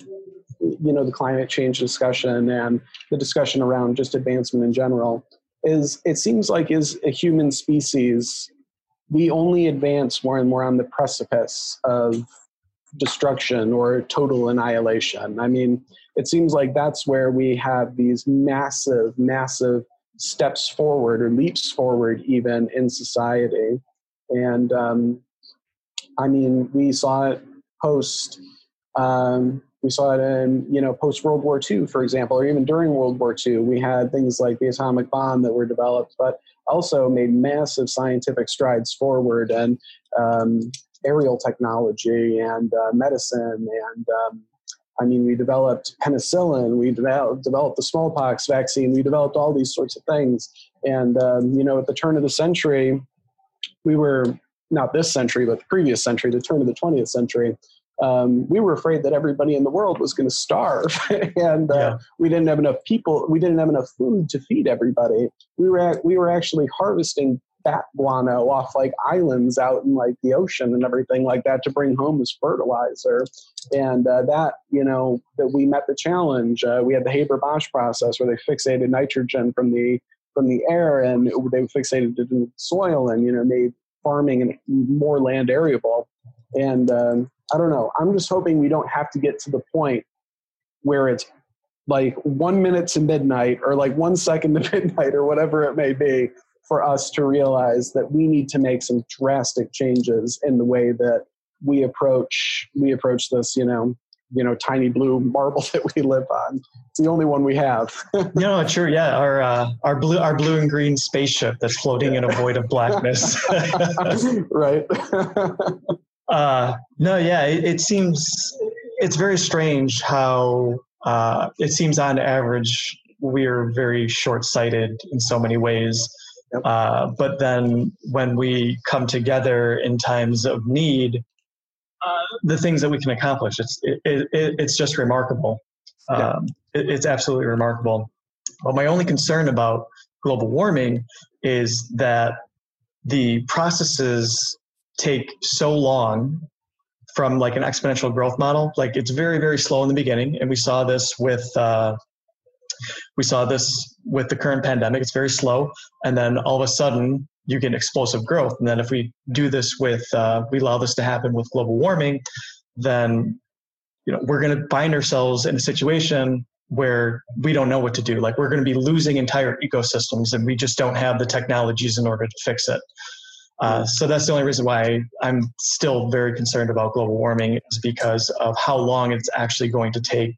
the climate change discussion and the discussion around just advancement in general is it seems like as a human species, we only advance more and more on the precipice of destruction or total annihilation. I mean, it seems like that's where we have these massive, massive steps forward or leaps forward even in society. And we saw it post World War II, for example, or even during World War II, we had things like the atomic bomb that were developed, but also made massive scientific strides forward and aerial technology and medicine. And we developed penicillin, we developed the smallpox vaccine, we developed all these sorts of things. And, at the turn of the century, we were, not this century, but the previous century, the turn of the 20th century, we were afraid that everybody in the world was going to starve, and we didn't have enough people. We didn't have enough food to feed everybody. We were actually harvesting bat guano off like islands out in like the ocean and everything like that to bring home as fertilizer. And that we met the challenge. We had the Haber-Bosch process where they fixated nitrogen from the air, and they fixated it in the soil, and made farming more land arable. And I don't know. I'm just hoping we don't have to get to the point where it's like 1 minute to midnight or like 1 second to midnight or whatever it may be for us to realize that we need to make some drastic changes in the way that we approach this, tiny blue marble that we live on. It's the only one we have. No, sure. Yeah. Our blue and green spaceship that's floating in a void of blackness. Right. It seems it's very strange how it seems on average we're very short-sighted in so many ways. Yep. But then when we come together in times of need, the things that we can accomplish, it's just remarkable. Yeah. It's absolutely remarkable. Well, my only concern about global warming is that the processes take so long from like an exponential growth model. Like it's very, very slow in the beginning. And we saw this with the current pandemic. It's very slow. And then all of a sudden you get explosive growth. And then if we do this we allow this to happen with global warming, then, we're going to find ourselves in a situation where we don't know what to do. Like we're going to be losing entire ecosystems and we just don't have the technologies in order to fix it. So that's the only reason why I'm still very concerned about global warming is because of how long it's actually going to take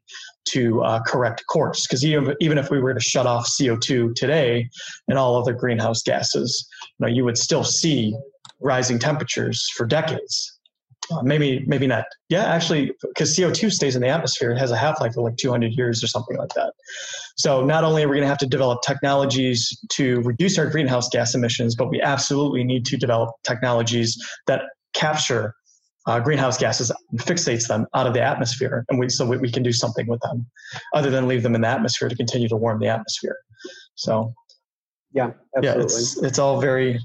to correct course. Because even if we were to shut off CO2 today and all other greenhouse gases, you would still see rising temperatures for decades. Maybe not. Yeah, actually, because CO2 stays in the atmosphere. It has a half-life of like 200 years or something like that. So not only are we going to have to develop technologies to reduce our greenhouse gas emissions, but we absolutely need to develop technologies that capture greenhouse gases and fixates them out of the atmosphere, and so we can do something with them other than leave them in the atmosphere to continue to warm the atmosphere. So, yeah, absolutely. Yeah, it's all very... a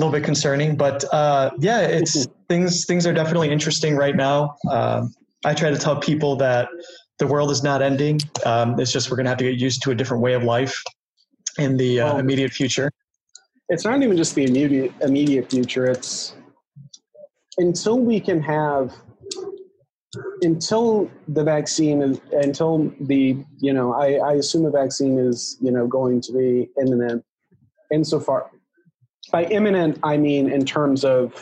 little bit concerning, but it's things are definitely interesting right now. I try to tell people that the world is not ending. It's just we're going to have to get used to a different way of life in the immediate future. It's not even just the immediate future. It's I assume a vaccine is going to be imminent. Insofar. By imminent, I mean in terms of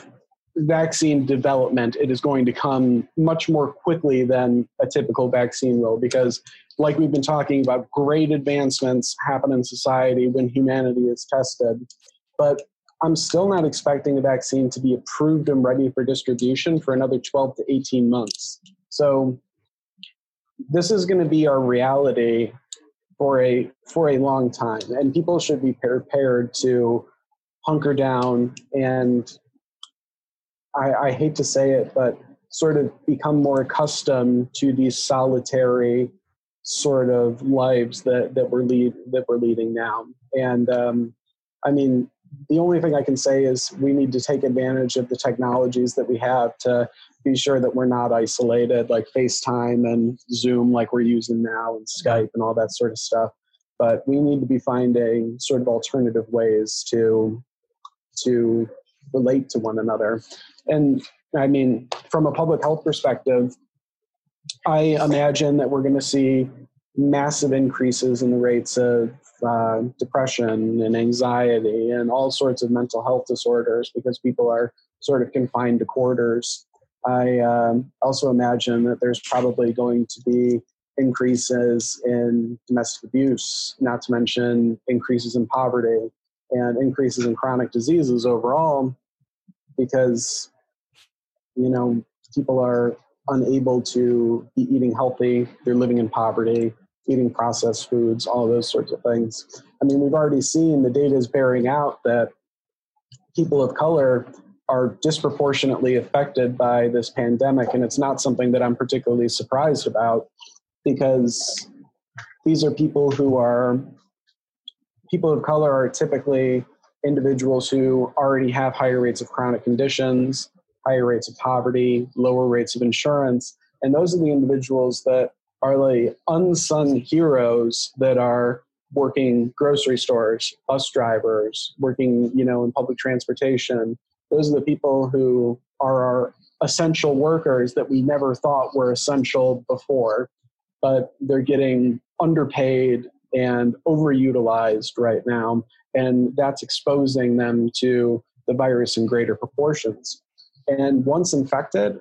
vaccine development, it is going to come much more quickly than a typical vaccine will, because like we've been talking about, great advancements happen in society when humanity is tested. But I'm still not expecting a vaccine to be approved and ready for distribution for another 12 to 18 months. So this is going to be our reality for a long time, and people should be prepared to hunker down and I hate to say it, but sort of become more accustomed to these solitary sort of lives that we're leading now. And the only thing I can say is we need to take advantage of the technologies that we have to be sure that we're not isolated, like FaceTime and Zoom, like we're using now, and Skype and all that sort of stuff. But we need to be finding sort of alternative ways to relate to one another. And I mean, from a public health perspective, I imagine that we're going to see massive increases in the rates of depression and anxiety and all sorts of mental health disorders because people are sort of confined to quarters. I also imagine that there's probably going to be increases in domestic abuse, not to mention increases in poverty and increases in chronic diseases overall, because, you know, people are unable to be eating healthy. They're living in poverty, eating processed foods, all those sorts of things. I mean, we've already seen the data is bearing out that people of color are disproportionately affected by this pandemic. And it's not something that I'm particularly surprised about, because these are people of color are typically individuals who already have higher rates of chronic conditions, higher rates of poverty, lower rates of insurance. And those are the individuals that are the unsung heroes that are working grocery stores, bus drivers, working, you know, in public transportation. Those are the people who are our essential workers that we never thought were essential before, but they're getting underpaid and overutilized right now. And that's exposing them to the virus in greater proportions. And once infected,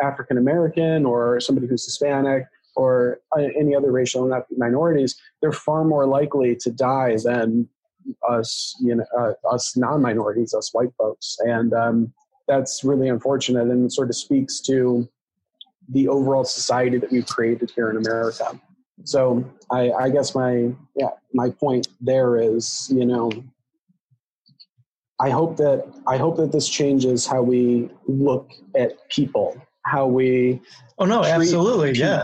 African-American or somebody who's Hispanic or any other racial minorities, they're far more likely to die than us non-minorities, us white folks. And that's really unfortunate, and it sort of speaks to the overall society that we've created here in America. So I guess my point there is, you know, I hope that this changes how we look at people, how we treat people. Yeah.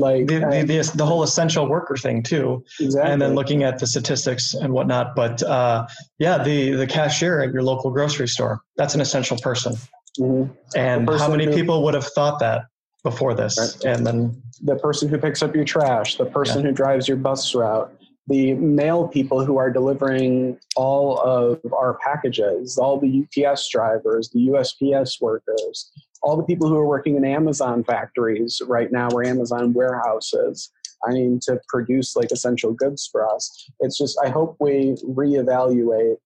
Like the whole essential worker thing too. Exactly. And then looking at the statistics and whatnot. But the cashier at your local grocery store, that's an essential person. Mm-hmm. And person, how many people would have thought that before this? Right. And then the person who picks up your trash, the person who drives your bus route, the mail people who are delivering all of our packages, all the UPS drivers, the USPS workers, all the people who are working in Amazon factories right now or Amazon warehouses, I mean, to produce like essential goods for us. It's just, I hope we reevaluate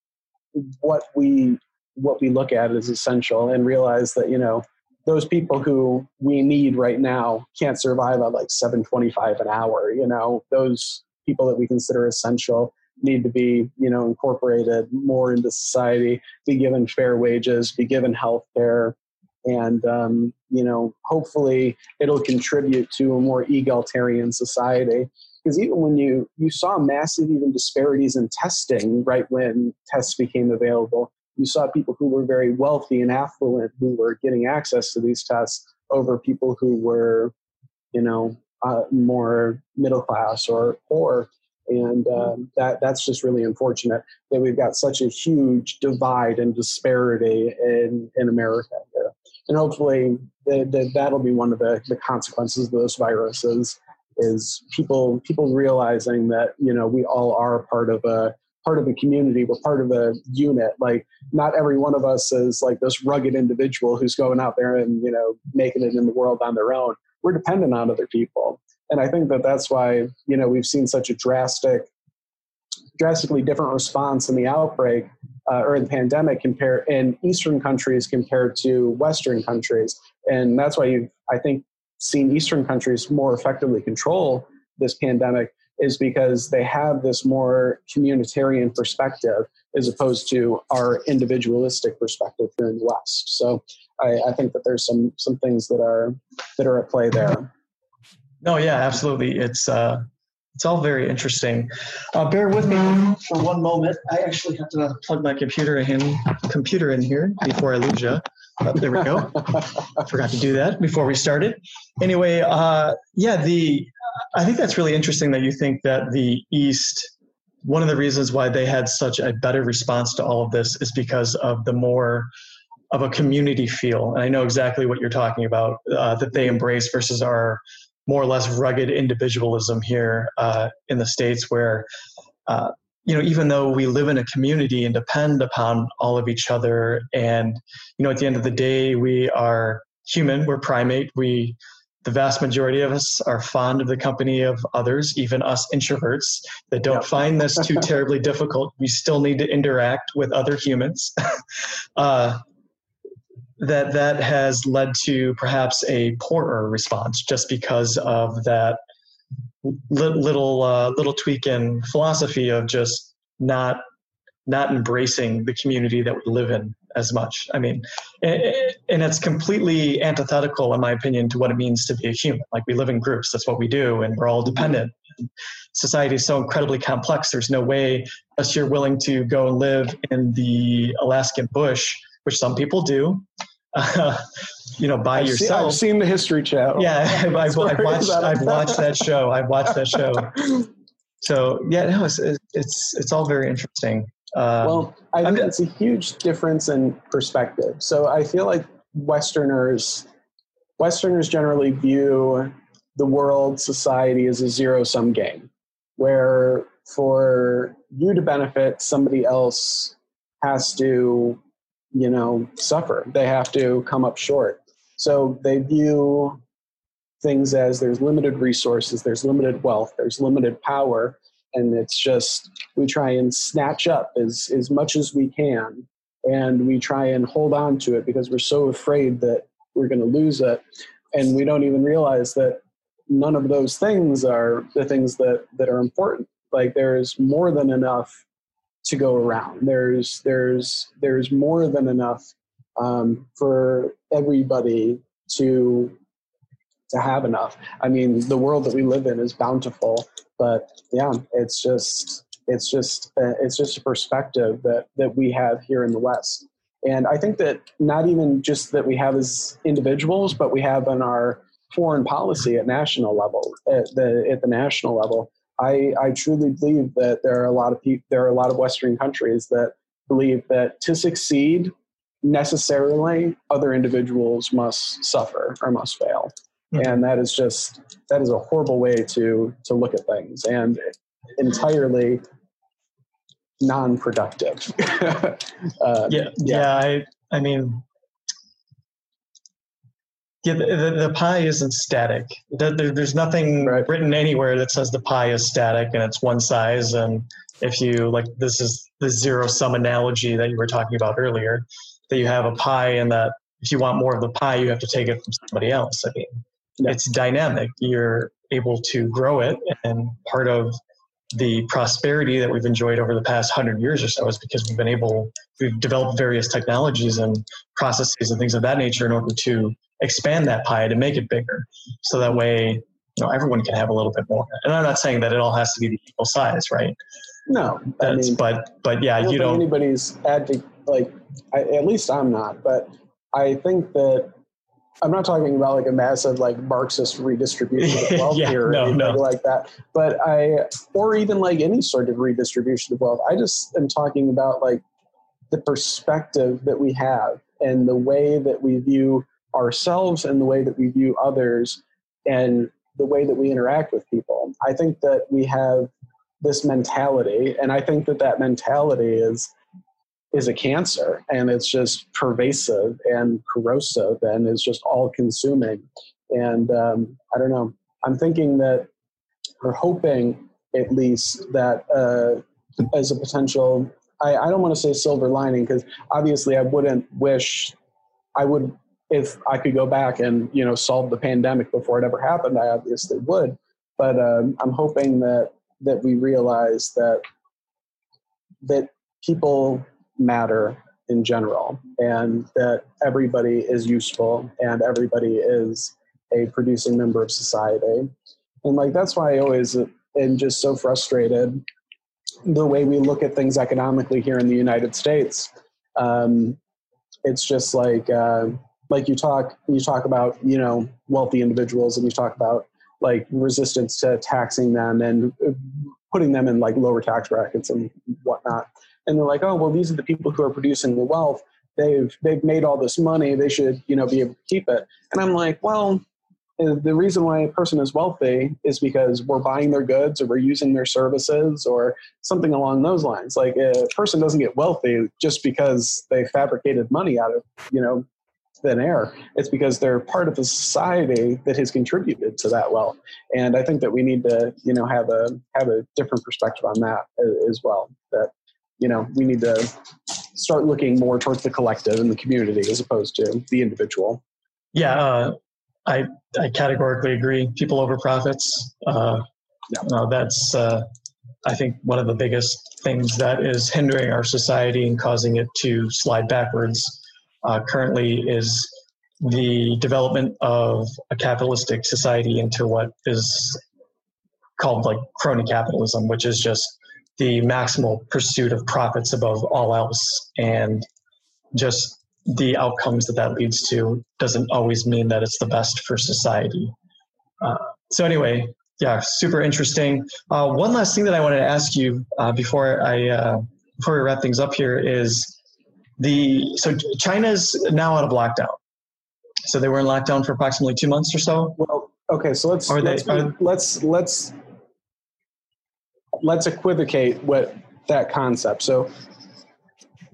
what we look at as essential and realize that, you know, those people who we need right now can't survive on like $7.25 an hour. You know, those people that we consider essential need to be, you know, incorporated more into society, be given fair wages, be given health care. And, you know, hopefully it'll contribute to a more egalitarian society. Because even when you saw massive even disparities in testing right when tests became available, you saw people who were very wealthy and affluent who were getting access to these tests over people who were, you know, more middle class or poor. And that's just really unfortunate that we've got such a huge divide and disparity in America. And hopefully that'll be one of the consequences of those viruses is people realizing that, you know, we all are part of a community. We're part of a unit. Like, not every one of us is like this rugged individual who's going out there and, you know, making it in the world on their own. We're dependent on other people. And I think that that's why, you know, we've seen such a drastically different response in the outbreak or the pandemic in Eastern countries compared to Western countries. And that's why you've, I think, seen Eastern countries more effectively control this pandemic, is because they have this more communitarian perspective as opposed to our individualistic perspective here in the West. So I think that there's some things that are at play there. No, yeah, absolutely. It's all very interesting. Bear with me for one moment. I actually have to plug my computer in here before I lose you. There we go. I forgot to do that before we started. Anyway, I think that's really interesting that you think that the East, one of the reasons why they had such a better response to all of this is because of the more of a community feel. And I know exactly what you're talking about, that they embrace versus our more or less rugged individualism here in the States, where, even though we live in a community and depend upon all of each other, and, at the end of the day, we are human, we're primate, the vast majority of us are fond of the company of others, even us introverts that don't find this too terribly difficult. We still need to interact with other humans. That has led to perhaps a poorer response just because of that little tweak in philosophy of just not embracing the community that we live in as much. I mean, and it's completely antithetical, in my opinion, to what it means to be a human. Like, we live in groups, that's what we do, and we're all dependent. Society is so incredibly complex. There's no way, unless you're willing to go and live in the Alaskan bush, which some people do, by yourself. I've seen the History Channel. Yeah, I've watched that show. So yeah, no, it's all very interesting. I think it's a huge difference in perspective. So I feel like Westerners generally view the world, society, as a zero-sum game, where for you to benefit, somebody else has to, suffer. They have to come up short. So they view things as there's limited resources, there's limited wealth, there's limited power. And it's just, we try and snatch up as much as we can, and we try and hold on to it because we're so afraid that we're going to lose it. And we don't even realize that none of those things are the things that are important. Like, there is more than enough to go around. There's more than enough for everybody to have enough. I mean, the world that we live in is bountiful. But yeah, it's just a perspective that we have here in the West. And I think that not even just that we have as individuals, but we have in our foreign policy at national level, at the national level. I truly believe that there are a lot of Western countries that believe that to succeed, necessarily other individuals must suffer or must fail. And that is a horrible way to look at things, and entirely non-productive. The pie isn't static. There's nothing written anywhere that says the pie is static and it's one size. And if you like, this is the zero-sum analogy that you were talking about earlier, that you have a pie and that if you want more of the pie, you have to take it from somebody else. I mean, it's dynamic. You're able to grow it. And part of the prosperity that we've enjoyed over the past 100 years or so is because we've developed various technologies and processes and things of that nature in order to expand that pie, to make it bigger. So that way, everyone can have a little bit more. And I'm not saying that it all has to be the equal size, right? No. I don't think anybody's at least I'm not, but I think that I'm not talking about like a massive Marxist redistribution of wealth here like that, but or even like any sort of redistribution of wealth. I just am talking about like the perspective that we have and the way that we view ourselves and the way that we view others and the way that we interact with people. I think that we have this mentality, and I think that mentality is a cancer, and it's just pervasive and corrosive and is just all consuming. And I don't know, I'm thinking that, or hoping at least, that as a potential I don't want to say silver lining, because obviously I wouldn't wish, I would, if I could go back and, you know, solve the pandemic before it ever happened, I obviously would. But I'm hoping that we realize that people matter in general, and that everybody is useful and everybody is a producing member of society. And like, that's why I always am just so frustrated the way we look at things economically here in the United States. It's just like you talk about, you know, wealthy individuals, and you talk about like resistance to taxing them and putting them in like lower tax brackets and whatnot. And they're like, oh, well, these are the people who are producing the wealth. They've made all this money. They should, you know, be able to keep it. And I'm like, well, the reason why a person is wealthy is because we're buying their goods or we're using their services or something along those lines. Like, a person doesn't get wealthy just because they fabricated money out of, you know, thin air. It's because they're part of a society that has contributed to that wealth. And I think that we need to, you know, have a different perspective on that as well. That, you know, we need to start looking more towards the collective and the community as opposed to the individual. Yeah. I categorically agree. People over profits. That's, I think, one of the biggest things that is hindering our society and causing it to slide backwards currently is the development of a capitalistic society into what is called like crony capitalism, which is just the maximal pursuit of profits above all else. And just the outcomes that leads to doesn't always mean that it's the best for society. So anyway, yeah, super interesting. One last thing that I wanted to ask you before we wrap things up here is so China's now out of lockdown. So they were in lockdown for approximately 2 months or so. Well, okay, so let's equivocate with that concept. So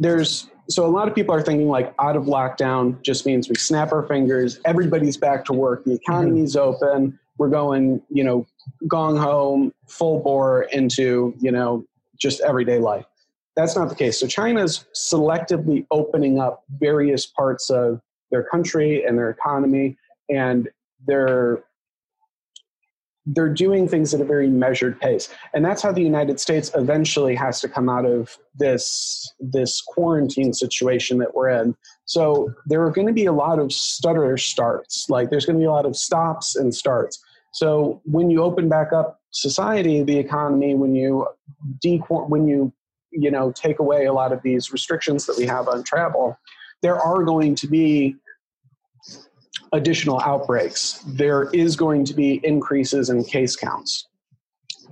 a lot of people are thinking like out of lockdown just means we snap our fingers, everybody's back to work, the economy's open, we're going, you know, gong ho, full bore into, you know, just everyday life. That's not the case. So China's selectively opening up various parts of their country and their economy, and they're doing things at a very measured pace. And that's how the United States eventually has to come out of this quarantine situation that we're in. So there are going to be a lot of stutter starts. Like, there's going to be a lot of stops and starts. So when you open back up society, the economy, when you take away a lot of these restrictions that we have on travel, there are going to be additional outbreaks. There is going to be increases in case counts.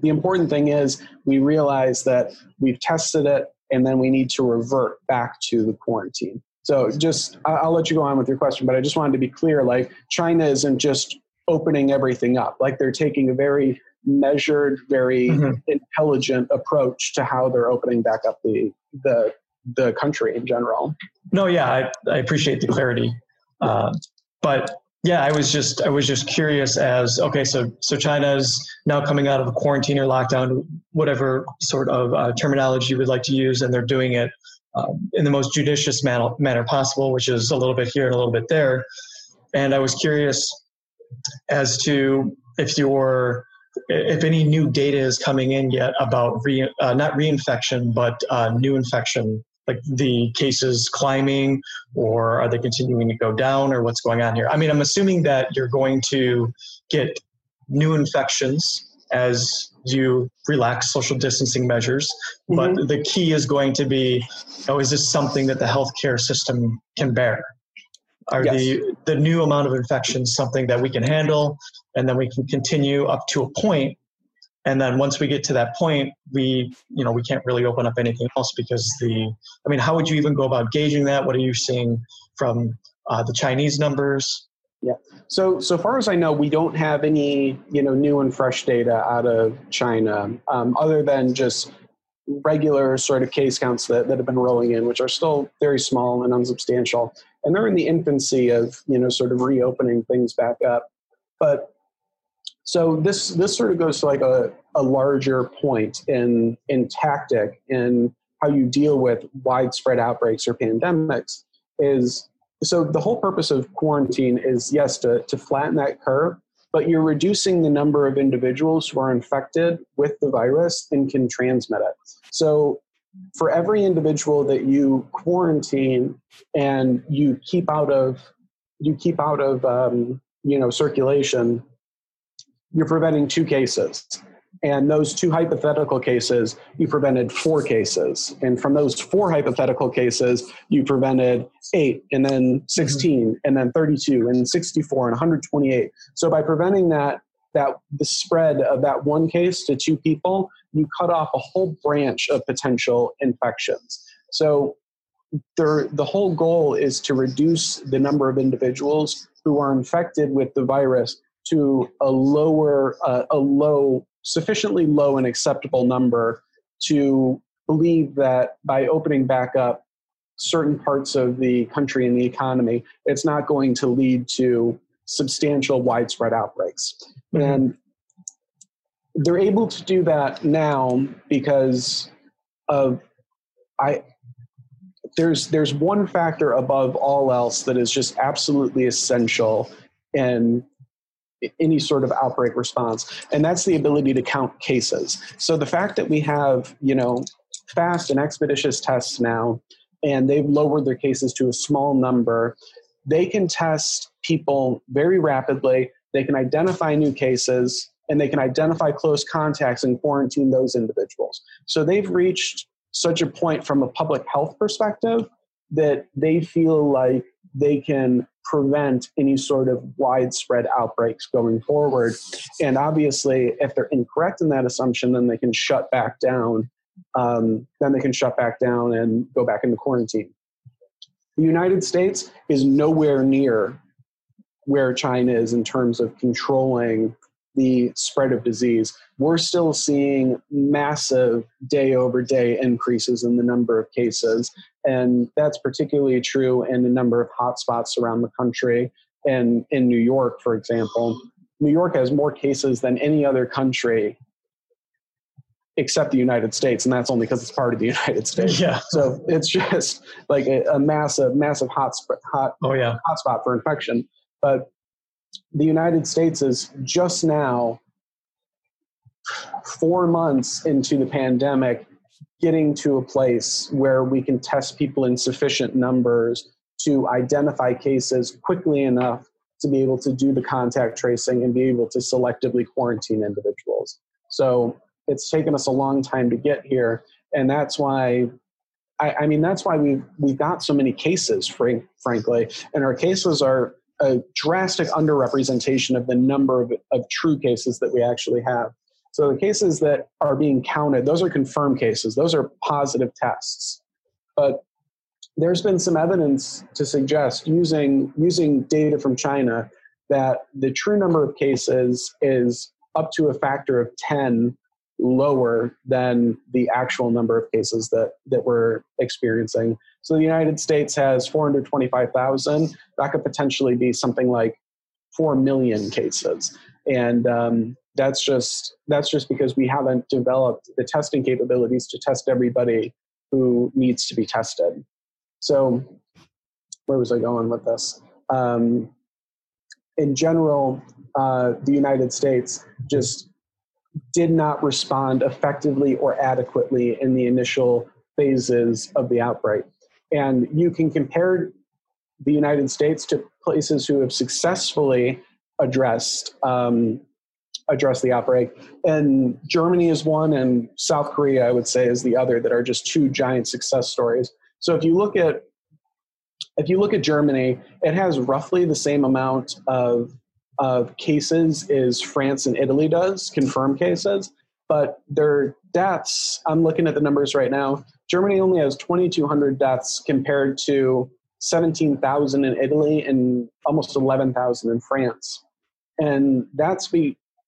The important thing is we realize that we've tested it, and then we need to revert back to the quarantine. So just, I'll let you go on with your question, but I just wanted to be clear, like, China isn't just opening everything up. Like, they're taking a very measured, very intelligent approach to how they're opening back up the country in general. No, yeah, I appreciate the clarity. But yeah, I was just curious as, okay, so China's now coming out of a quarantine or lockdown, whatever sort of terminology you would like to use, and they're doing it in the most judicious manner possible, which is a little bit here and a little bit there. And I was curious as to if any new data is coming in yet about not reinfection, but new infection. Like, the cases climbing, or are they continuing to go down, or what's going on here? I mean, I'm assuming that you're going to get new infections as you relax social distancing measures, but the key is going to be, is this something that the healthcare system can bear? Are the new amount of infections something that we can handle, and then we can continue up to a point? And then once we get to that point, we can't really open up anything else because how would you even go about gauging that? What are you seeing from the Chinese numbers? Yeah. So far as I know, we don't have any, new and fresh data out of China, other than just regular sort of case counts that have been rolling in, which are still very small and unsubstantial. And they're in the infancy of, sort of reopening things back up. But so this sort of goes to like a larger point in tactic in how you deal with widespread outbreaks or pandemics is, so the whole purpose of quarantine is, yes, to flatten that curve, but you're reducing the number of individuals who are infected with the virus and can transmit it. So for every individual that you quarantine and you keep out of circulation, you're preventing 2 cases. And those 2 hypothetical cases, you prevented 4 cases. And from those 4 hypothetical cases, you prevented 8, and then 16, and then 32, and 64, and 128. So by preventing that the spread of that 1 case to 2 people, you cut off a whole branch of potential infections. So the whole goal is to reduce the number of individuals who are infected with the virus to a sufficiently low and acceptable number to believe that by opening back up certain parts of the country and the economy, it's not going to lead to substantial widespread outbreaks. Mm-hmm. And they're able to do that now because of there's one factor above all else that is just absolutely essential in any sort of outbreak response, and that's the ability to count cases. So the fact that we have, fast and expeditious tests now, and they've lowered their cases to a small number, they can test people very rapidly, they can identify new cases, and they can identify close contacts and quarantine those individuals. So they've reached such a point from a public health perspective that they feel like they can prevent any sort of widespread outbreaks going forward. And obviously, if they're incorrect in that assumption, then they can shut back down. And go back into quarantine. The United States is nowhere near where China is in terms of controlling the spread of disease. We're still seeing massive day-over-day increases in the number of cases. And that's particularly true in a number of hotspots around the country. And in New York, for example, New York has more cases than any other country except the United States. And that's only because it's part of the United States. Yeah. So it's just like a massive hotspot for infection. But the United States is just now 4 months into the pandemic getting to a place where we can test people in sufficient numbers to identify cases quickly enough to be able to do the contact tracing and be able to selectively quarantine individuals. So it's taken us a long time to get here. And that's why, that's why we've got so many cases, frankly. And our cases are a drastic underrepresentation of the number of true cases that we actually have. So the cases that are being counted, those are confirmed cases. Those are positive tests. But there's been some evidence to suggest, using data from China, that the true number of cases is up to a factor of 10 lower than the actual number of cases that we're experiencing. So the United States has 425,000. That could potentially be something like 4 million cases. And that's just because we haven't developed the testing capabilities to test everybody who needs to be tested. So where was I going with this? In general, the United States just did not respond effectively or adequately in the initial phases of the outbreak. And you can compare the United States to places who have successfully addressed the outbreak. And Germany is one, and South Korea, I would say, is the other, that are just 2 giant success stories. So if you look at Germany, it has roughly the same amount of cases as France and Italy does, confirmed cases, but their deaths, I'm looking at the numbers right now, Germany only has 2,200 deaths compared to 17,000 in Italy and almost 11,000 in France. And that's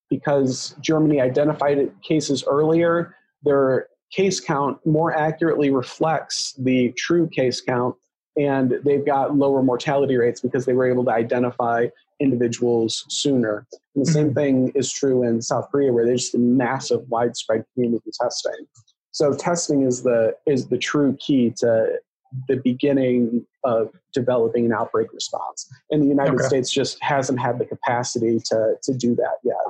because Germany identified cases earlier. Their case count more accurately reflects the true case count, and they've got lower mortality rates because they were able to identify individuals sooner. And the same thing is true in South Korea, where there's massive widespread community testing. So testing is the true key to the beginning of developing an outbreak response. And the United States just hasn't had the capacity to do that yet.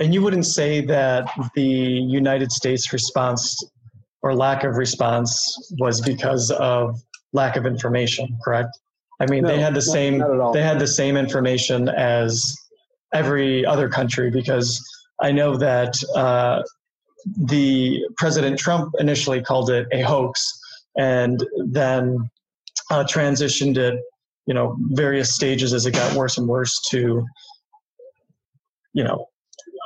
And you wouldn't say that the United States response or lack of response was because of lack of information, correct? I mean, no, they had the same information as every other country, because I know that the President Trump initially called it a hoax, and then transitioned it, you know, various stages as it got worse and worse to, you know,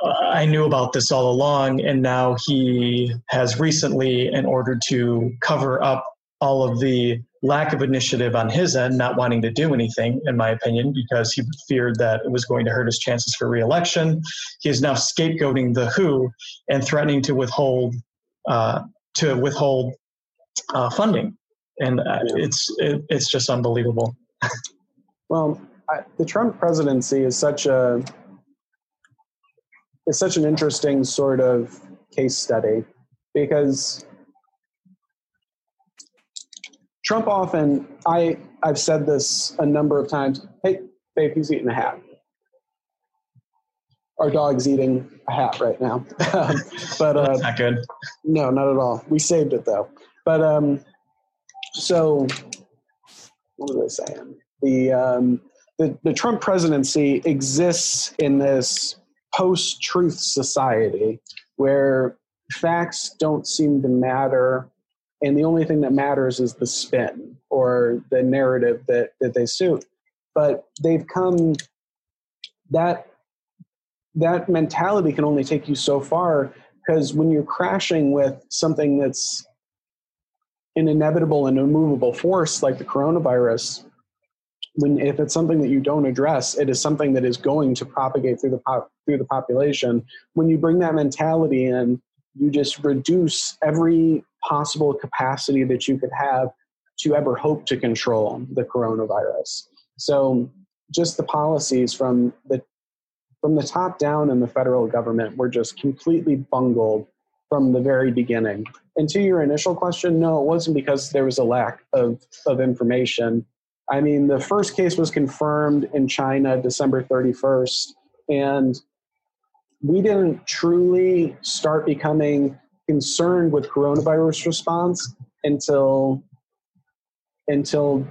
I knew about this all along, and now he has recently, in order to cover up all of the lack of initiative on his end, not wanting to do anything, in my opinion, because he feared that it was going to hurt his chances for re-election. He is now scapegoating the WHO and threatening to withhold funding, and it's just unbelievable. Well, the Trump presidency is such an interesting sort of case study, because Trump often, I've said this a number of times, hey, babe, he's eating a hat. Our dog's eating a hat right now. But that's not good. No, not at all. We saved it, though. But so what was I saying? The Trump presidency exists in this post-truth society where facts don't seem to matter, and the only thing that matters is the spin or the narrative that they suit. But they've come, that mentality can only take you so far, because when you're crashing with something that's an inevitable and immovable force like the coronavirus, if it's something that you don't address, it is something that is going to propagate through the population. When you bring that mentality in, you just reduce every possible capacity that you could have to ever hope to control the coronavirus. So just the policies from the top down in the federal government were just completely bungled from the very beginning. And to your initial question, no, it wasn't because there was a lack of information. I mean, the first case was confirmed in China December 31st, and we didn't truly start becoming concerned with coronavirus response until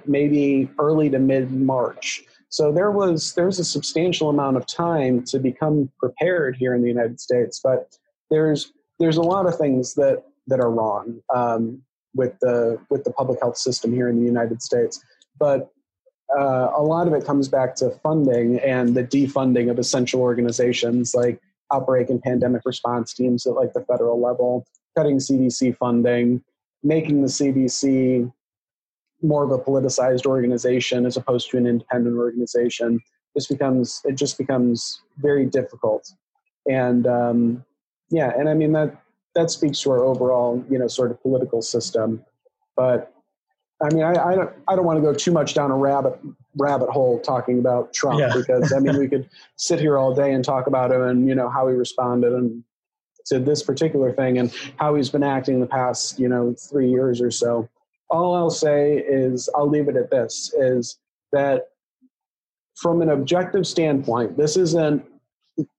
maybe early to mid-March. So there's a substantial amount of time to become prepared here in the United States, but there's a lot of things that are wrong with the public health system here in the United States. But a lot of it comes back to funding and the defunding of essential organizations like outbreak and pandemic response teams at like the federal level, cutting CDC funding, making the CDC more of a politicized organization as opposed to an independent organization. It just becomes very difficult. And and I mean that speaks to our overall, you know, sort of political system. But I mean, I don't want to go too much down a rabbit hole talking about Trump, because I mean, we could sit here all day and talk about him and, you know, how he responded and to this particular thing and how he's been acting the past, you know, 3 years or so. All I'll say is, I'll leave it at this, is that from an objective standpoint, this isn't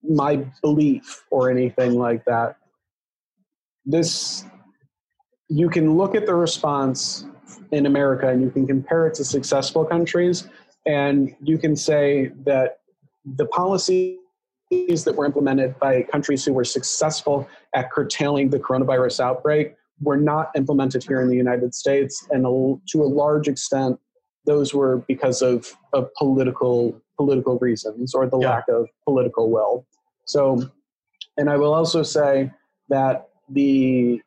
my belief or anything like that. You can look at the response in America and you can compare it to successful countries, and you can say that the policies that were implemented by countries who were successful at curtailing the coronavirus outbreak were not implemented here in the United States, and to a large extent those were because of political reasons or the lack of political will. So, and I will also say that the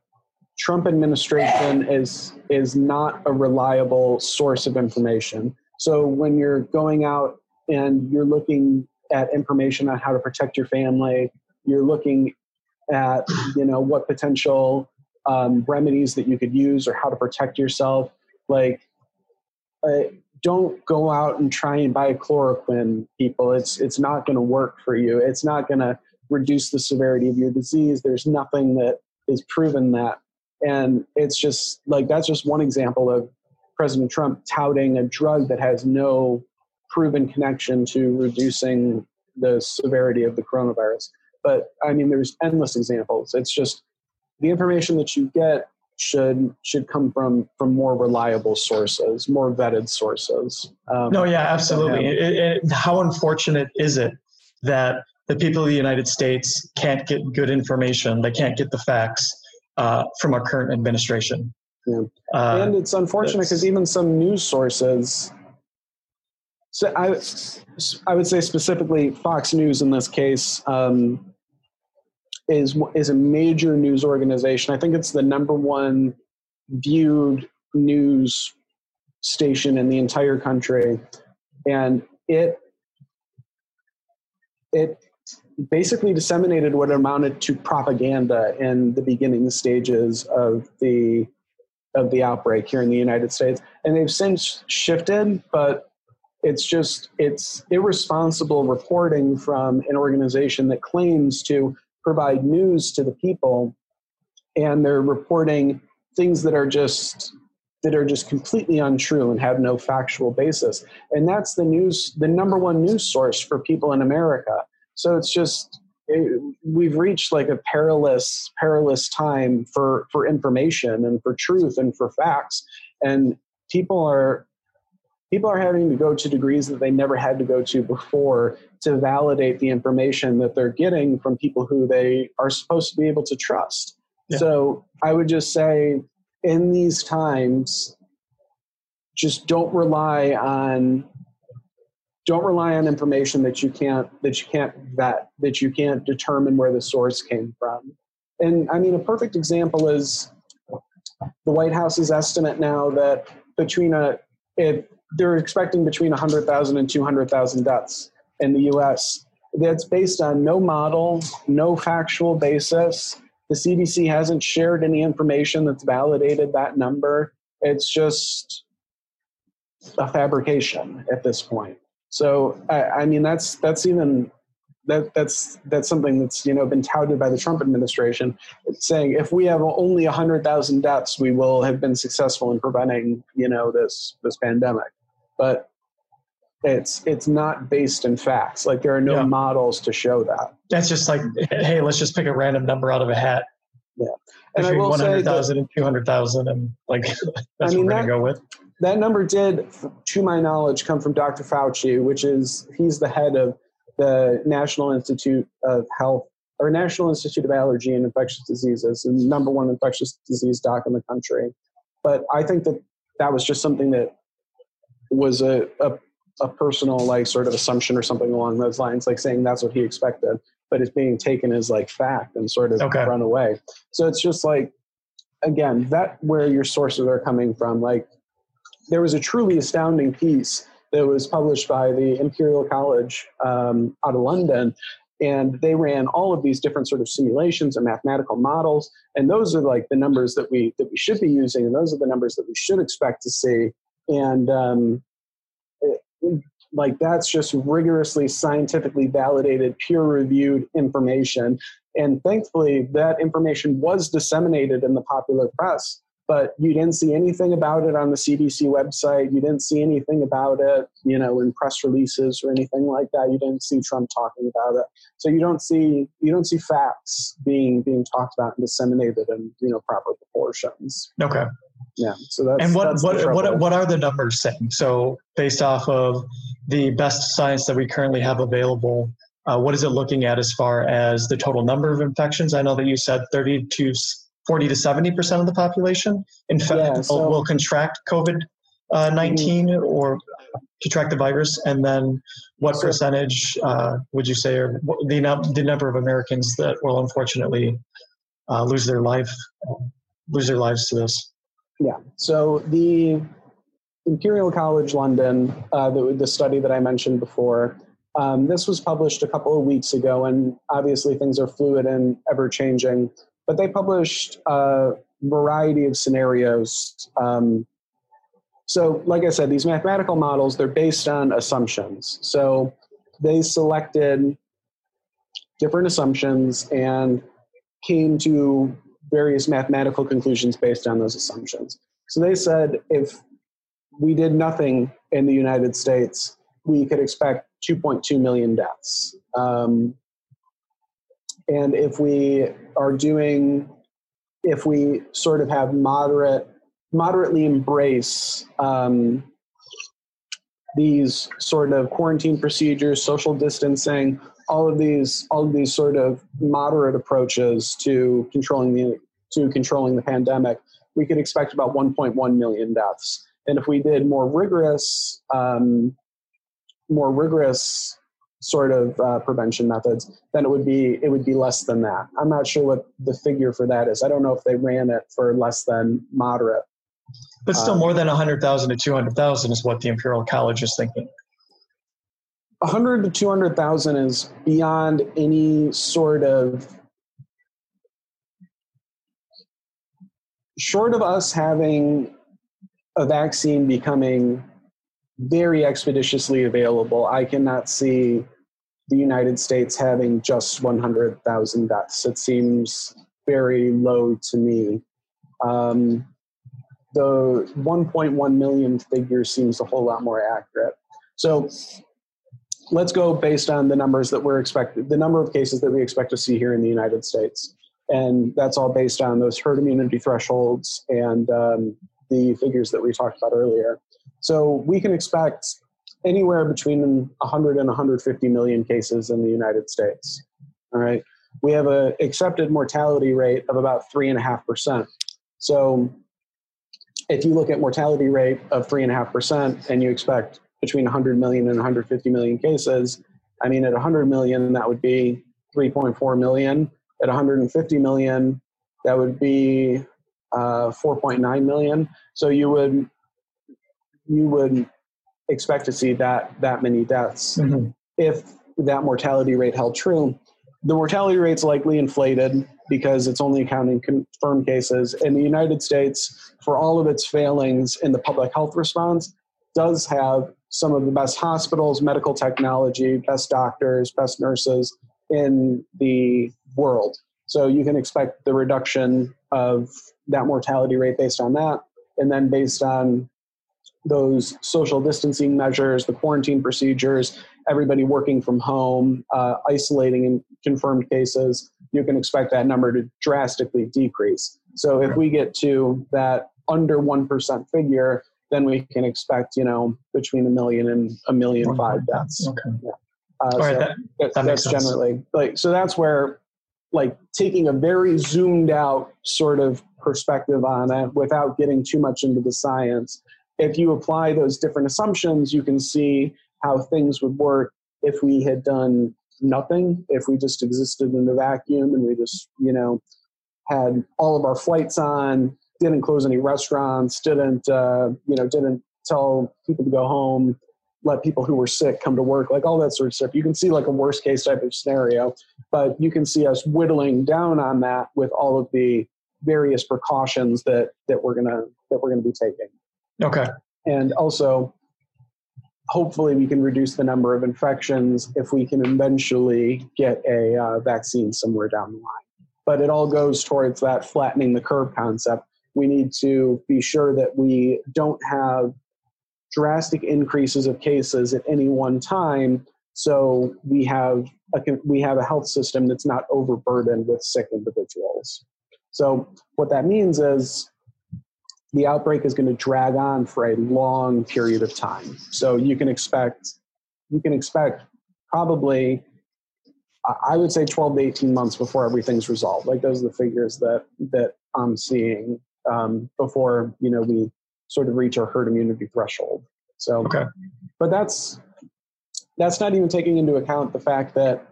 Trump administration is not a reliable source of information. So when you're going out and you're looking at information on how to protect your family, you're looking at, you know, what potential remedies that you could use or how to protect yourself. Like, don't go out and try and buy chloroquine, people. It's not going to work for you. It's not going to reduce the severity of your disease. There's nothing that is proven that. And it's just like, that's just one example of President Trump touting a drug that has no proven connection to reducing the severity of the coronavirus. But I mean, there's endless examples. It's just the information that you get should come from more reliable sources, more vetted sources. No, yeah, absolutely. Yeah. How unfortunate is it that the people of the United States can't get good information? They can't get the facts from our current administration. Yeah. And it's unfortunate because even some news sources, so I would say specifically Fox News in this case, is a major news organization. I think it's the #1 viewed news station in the entire country. And it basically disseminated what amounted to propaganda in the beginning stages of the outbreak here in the United States. And they've since shifted, but it's irresponsible reporting from an organization that claims to provide news to the people, and they're reporting things that are just completely untrue and have no factual basis. And that's the #1 news source for people in America. So it's just, we've reached like a perilous time for information and for truth and for facts. And people are having to go to degrees that they never had to go to before to validate the information that they're getting from people who they are supposed to be able to trust. Yeah. So I would just say, in these times, just don't rely on information that you can't vet, that you can't determine where the source came from. And I mean, a perfect example is the White House's estimate now that they're expecting between 100,000 and 200,000 deaths in the U.S. That's based on no model, no factual basis. The CDC hasn't shared any information that's validated that number. It's just a fabrication at this point. So I mean, that's something that's, you know, been touted by the Trump administration. It's saying if we have only 100,000 deaths, we will have been successful in preventing, you know, this pandemic. But it's not based in facts. Like, there are no models to show that. That's just like, hey, let's just pick a random number out of a hat. Yeah. And I will 100,000 and 200,000, and like, that's what we're going to go with. That number did, to my knowledge, come from Dr. Fauci, he's the head of the National Institute of Health, or National Institute of Allergy and Infectious Diseases, and #1 infectious disease doc in the country. But I think that was just something that was a personal, like, sort of assumption or something along those lines, like saying that's what he expected, but it's being taken as like fact and sort of run away. So it's just like, again, that where your sources are coming from. Like, there was a truly astounding piece that was published by the Imperial College out of London, and they ran all of these different sort of simulations and mathematical models. And those are like the numbers that we should be using. And those are the numbers that we should expect to see. And, like, that's just rigorously scientifically validated, peer-reviewed information. And thankfully, that information was disseminated in the popular press, but you didn't see anything about it on the CDC website. You didn't see anything about it, you know, in press releases or anything like that. You didn't see Trump talking about it. So you don't see facts being talked about and disseminated in, you know, proper proportions. Okay. Yeah. So what are the numbers saying? So based off of the best science that we currently have available, what is it looking at as far as the total number of infections? I know that you said 40 to 70% of the population will contract COVID-19 or contract the virus. And then what percentage would you say are the number of Americans that will unfortunately lose their lives to this? Yeah. So the Imperial College London, the study that I mentioned before, this was published a couple of weeks ago, and obviously things are fluid and ever-changing. But they published a variety of scenarios. So like I said, these mathematical models, they're based on assumptions. So they selected different assumptions and came to various mathematical conclusions based on those assumptions. So they said if we did nothing in the United States, we could expect 2.2 million deaths. And if we are doing, if we sort of have moderately embrace these sort of quarantine procedures, social distancing, all of these sort of moderate approaches to controlling the pandemic, we could expect about 1.1 million deaths. And if we did more rigorous sort of prevention methods, then it would be less than that. I'm not sure what the figure for that is. I don't know if they ran it for less than moderate. But still more than 100,000 to 200,000 is what the Imperial College is thinking. 100 to 200,000 is beyond any sort of, short of us having a vaccine becoming very expeditiously available, I cannot see the United States having just 100,000 deaths. It seems very low to me. The 1.1 million figure seems a whole lot more accurate. So let's go based on the numbers that we're expected, the number of cases that we expect to see here in the United States. And that's all based on those herd immunity thresholds and the figures that we talked about earlier. So we can expect anywhere between 100 and 150 million cases in the United States. All right. We have an accepted mortality rate of about 3.5%. So if you look at mortality rate of 3.5% and you expect between 100 million and 150 million cases, I mean, at 100 million, that would be 3.4 million. At 150 million, that would be 4.9 million. So you would expect to see that many deaths. Mm-hmm. If that mortality rate held true, the mortality rate's likely inflated because it's only counting confirmed cases. And the United States, for all of its failings in the public health response, does have some of the best hospitals, medical technology, best doctors, best nurses in the world. So you can expect the reduction of that mortality rate based on that. And then based on those social distancing measures, the quarantine procedures, everybody working from home, isolating confirmed cases, you can expect that number to drastically decrease. So if we get to that under 1% figure, then we can expect, between 1 million and 1.5 million deaths. Okay. Yeah. So that's where, taking a very zoomed out sort of perspective on it without getting too much into the science, if you apply those different assumptions, you can see how things would work if we had done nothing, if we just existed in a vacuum and we just, had all of our flights on, didn't close any restaurants, didn't tell people to go home, let people who were sick come to work, all that sort of stuff. You can see a worst case type of scenario, but you can see us whittling down on that with all of the various precautions that we're gonna be taking. Okay. And also, hopefully we can reduce the number of infections if we can eventually get a vaccine somewhere down the line. But it all goes towards that flattening the curve concept. We need to be sure that we don't have drastic increases of cases at any one time, so we have a health system that's not overburdened with sick individuals. So what that means is the outbreak is going to drag on for a long period of time. So you can expect probably, I would say 12 to 18 months before everything's resolved. Those are the figures that I'm seeing before, we sort of reach our herd immunity threshold. So, okay. But that's not even taking into account the fact that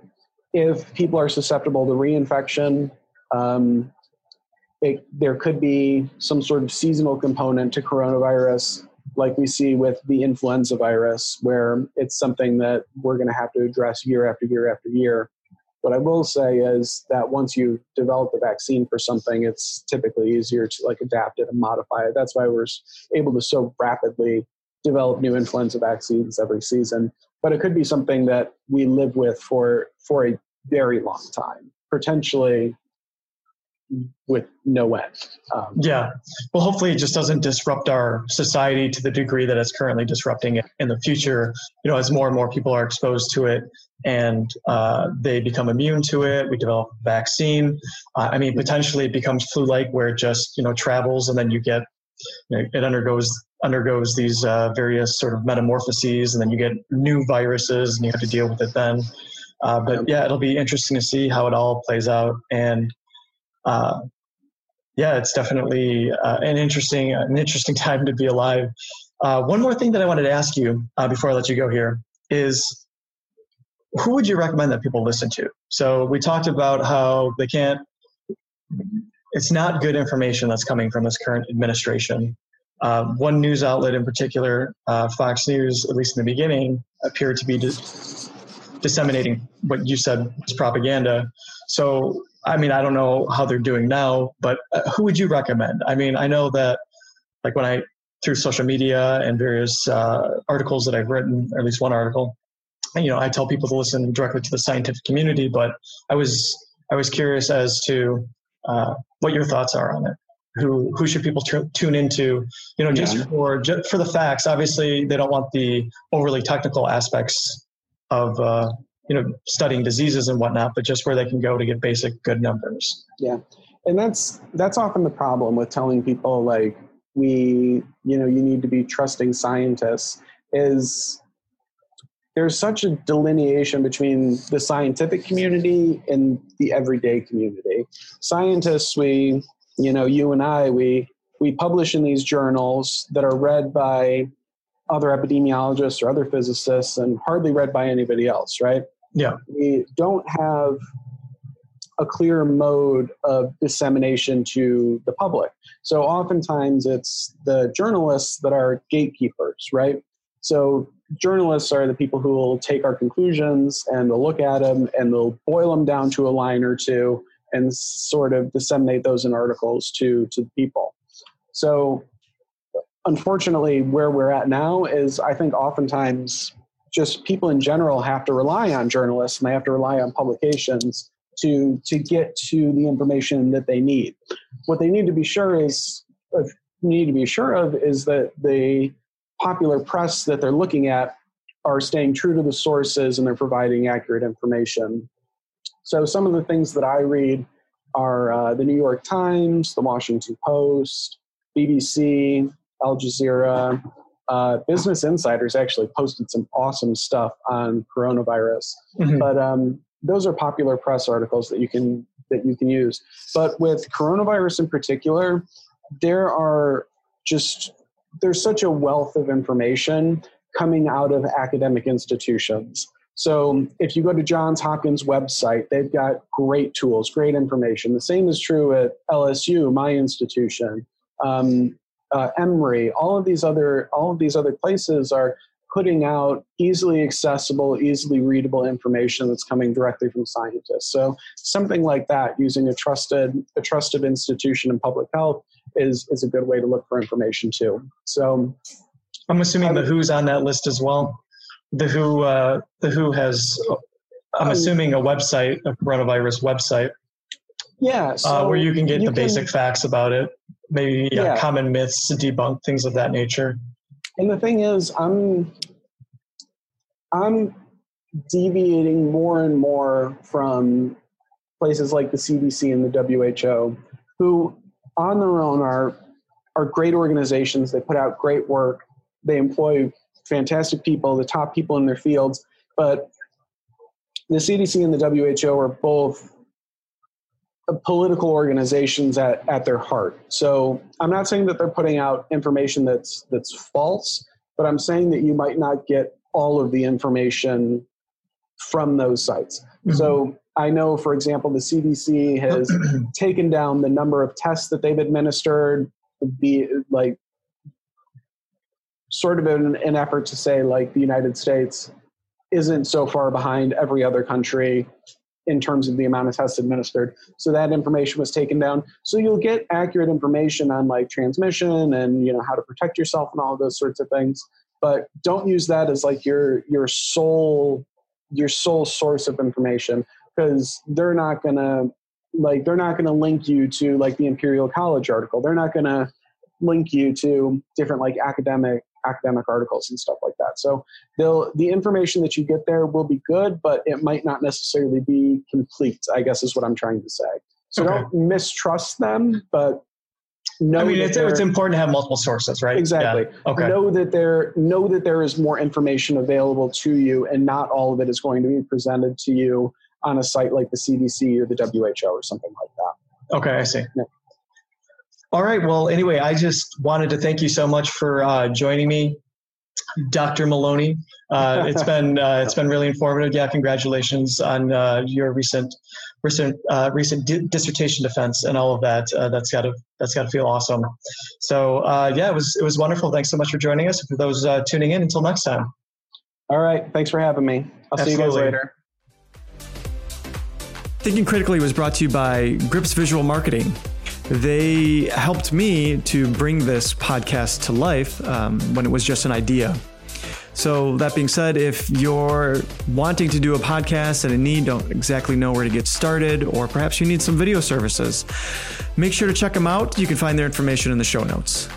if people are susceptible to reinfection, there could be some sort of seasonal component to coronavirus, like we see with the influenza virus, where it's something that we're going to have to address year after year after year. What I will say is that once you develop a vaccine for something, it's typically easier to adapt it and modify it. That's why we're able to so rapidly develop new influenza vaccines every season. But it could be something that we live with for a very long time, potentially with no end. Yeah. Well, hopefully it just doesn't disrupt our society to the degree that it's currently disrupting it in the future, you know, as more and more people are exposed to it and they become immune to it. We develop a vaccine. I mean, potentially it becomes flu-like where it just, you know, travels and then you get, you know, it undergoes these various sort of metamorphoses and then you get new viruses and you have to deal with it then. But yeah, it'll be interesting to see how it all plays out. And yeah, it's definitely an interesting time to be alive. One more thing that I wanted to ask you before I let you go here is, who would you recommend that people listen to? So we talked about how they can't, it's not good information that's coming from this current administration. One news outlet in particular, Fox News, at least in the beginning, appeared to be disseminating what you said was propaganda. So, I mean, I don't know how they're doing now, but who would you recommend? I mean, I know that like when I, through social media and various articles that I've written, or at least one article, you know, I tell people to listen directly to the scientific community, but I was curious as to what your thoughts are on it. Who should people tune into, you know, just for the facts? Obviously, they don't want the overly technical aspects of, you know, studying diseases and whatnot, but just where they can go to get basic good numbers. Yeah. And that's often the problem with telling people like, you know, you need to be trusting scientists, is there's such a delineation between the scientific community and the everyday community. Scientists, you know, you and I, we publish in these journals that are read by other epidemiologists or other physicists and hardly read by anybody else, right? Yeah. We don't have a clear mode of dissemination to the public. So oftentimes it's the journalists that are gatekeepers, right? So journalists are the people who will take our conclusions and they'll look at them and they'll boil them down to a line or two and sort of disseminate those in articles to the people. So unfortunately, where we're at now is I think oftentimes just people in general have to rely on journalists and they have to rely on publications to get to the information that they need. What they need to be sure is that the popular press that they're looking at are staying true to the sources and they're providing accurate information. So some of the things that I read are the New York Times, the Washington Post, BBC, Al Jazeera. Business Insider's actually posted some awesome stuff on coronavirus. Mm-hmm. But those are popular press articles that you can use. But with coronavirus in particular, there's such a wealth of information coming out of academic institutions. So if you go to Johns Hopkins website, they've got great tools, great information. The same is true at LSU, my institution, Emory. All of these other places are putting out easily accessible, easily readable information that's coming directly from scientists. So something like that, using a trusted institution in public health is a good way to look for information too. So I'm assuming the WHO's on that list as well. The WHO has, I'm assuming, a website, a coronavirus website. Yeah, so where you can get basic facts about it, maybe common myths to debunk, things of that nature. And the thing is, I'm deviating more and more from places like the CDC and the WHO, who on their own are great organizations. They put out great work. They employ fantastic people, the top people in their fields, but the CDC and the WHO are both political organizations at their heart. So I'm not saying that they're putting out information that's false, but I'm saying that you might not get all of the information from those sites. Mm-hmm. So I know, for example, the CDC has taken down the number of tests that they've administered, sort of an effort to say, like, the United States isn't so far behind every other country in terms of the amount of tests administered. So that information was taken down. So you'll get accurate information on, like, transmission and, you know, how to protect yourself and all of those sorts of things. But don't use that as, like, your sole source of information, because they're not going to like they're not going to link you to like the Imperial College article. They're not going to link you to different like academic articles and stuff like that. So the information that you get there will be good, but it might not necessarily be complete, I guess is what I'm trying to say. So okay. Don't mistrust them, but know I mean, it's important to have multiple sources, right? Exactly. Yeah. Okay. Know that there is more information available to you, and not all of it is going to be presented to you on a site like the CDC or the WHO or something like that. Okay, I see. Yeah. All right. Well, anyway, I just wanted to thank you so much for joining me, Dr. Maloney. It's been really informative. Yeah, congratulations on your recent dissertation defense and all of that. That's gotta feel awesome. So yeah, it was wonderful. Thanks so much for joining us. For those tuning in, until next time. All right. Thanks for having me. I'll Absolutely. See you guys later. Thinking Critically was brought to you by Grips Visual Marketing. They helped me to bring this podcast to life when it was just an idea. So that being said, if you're wanting to do a podcast and don't exactly know where to get started, or perhaps you need some video services, make sure to check them out. You can find their information in the show notes.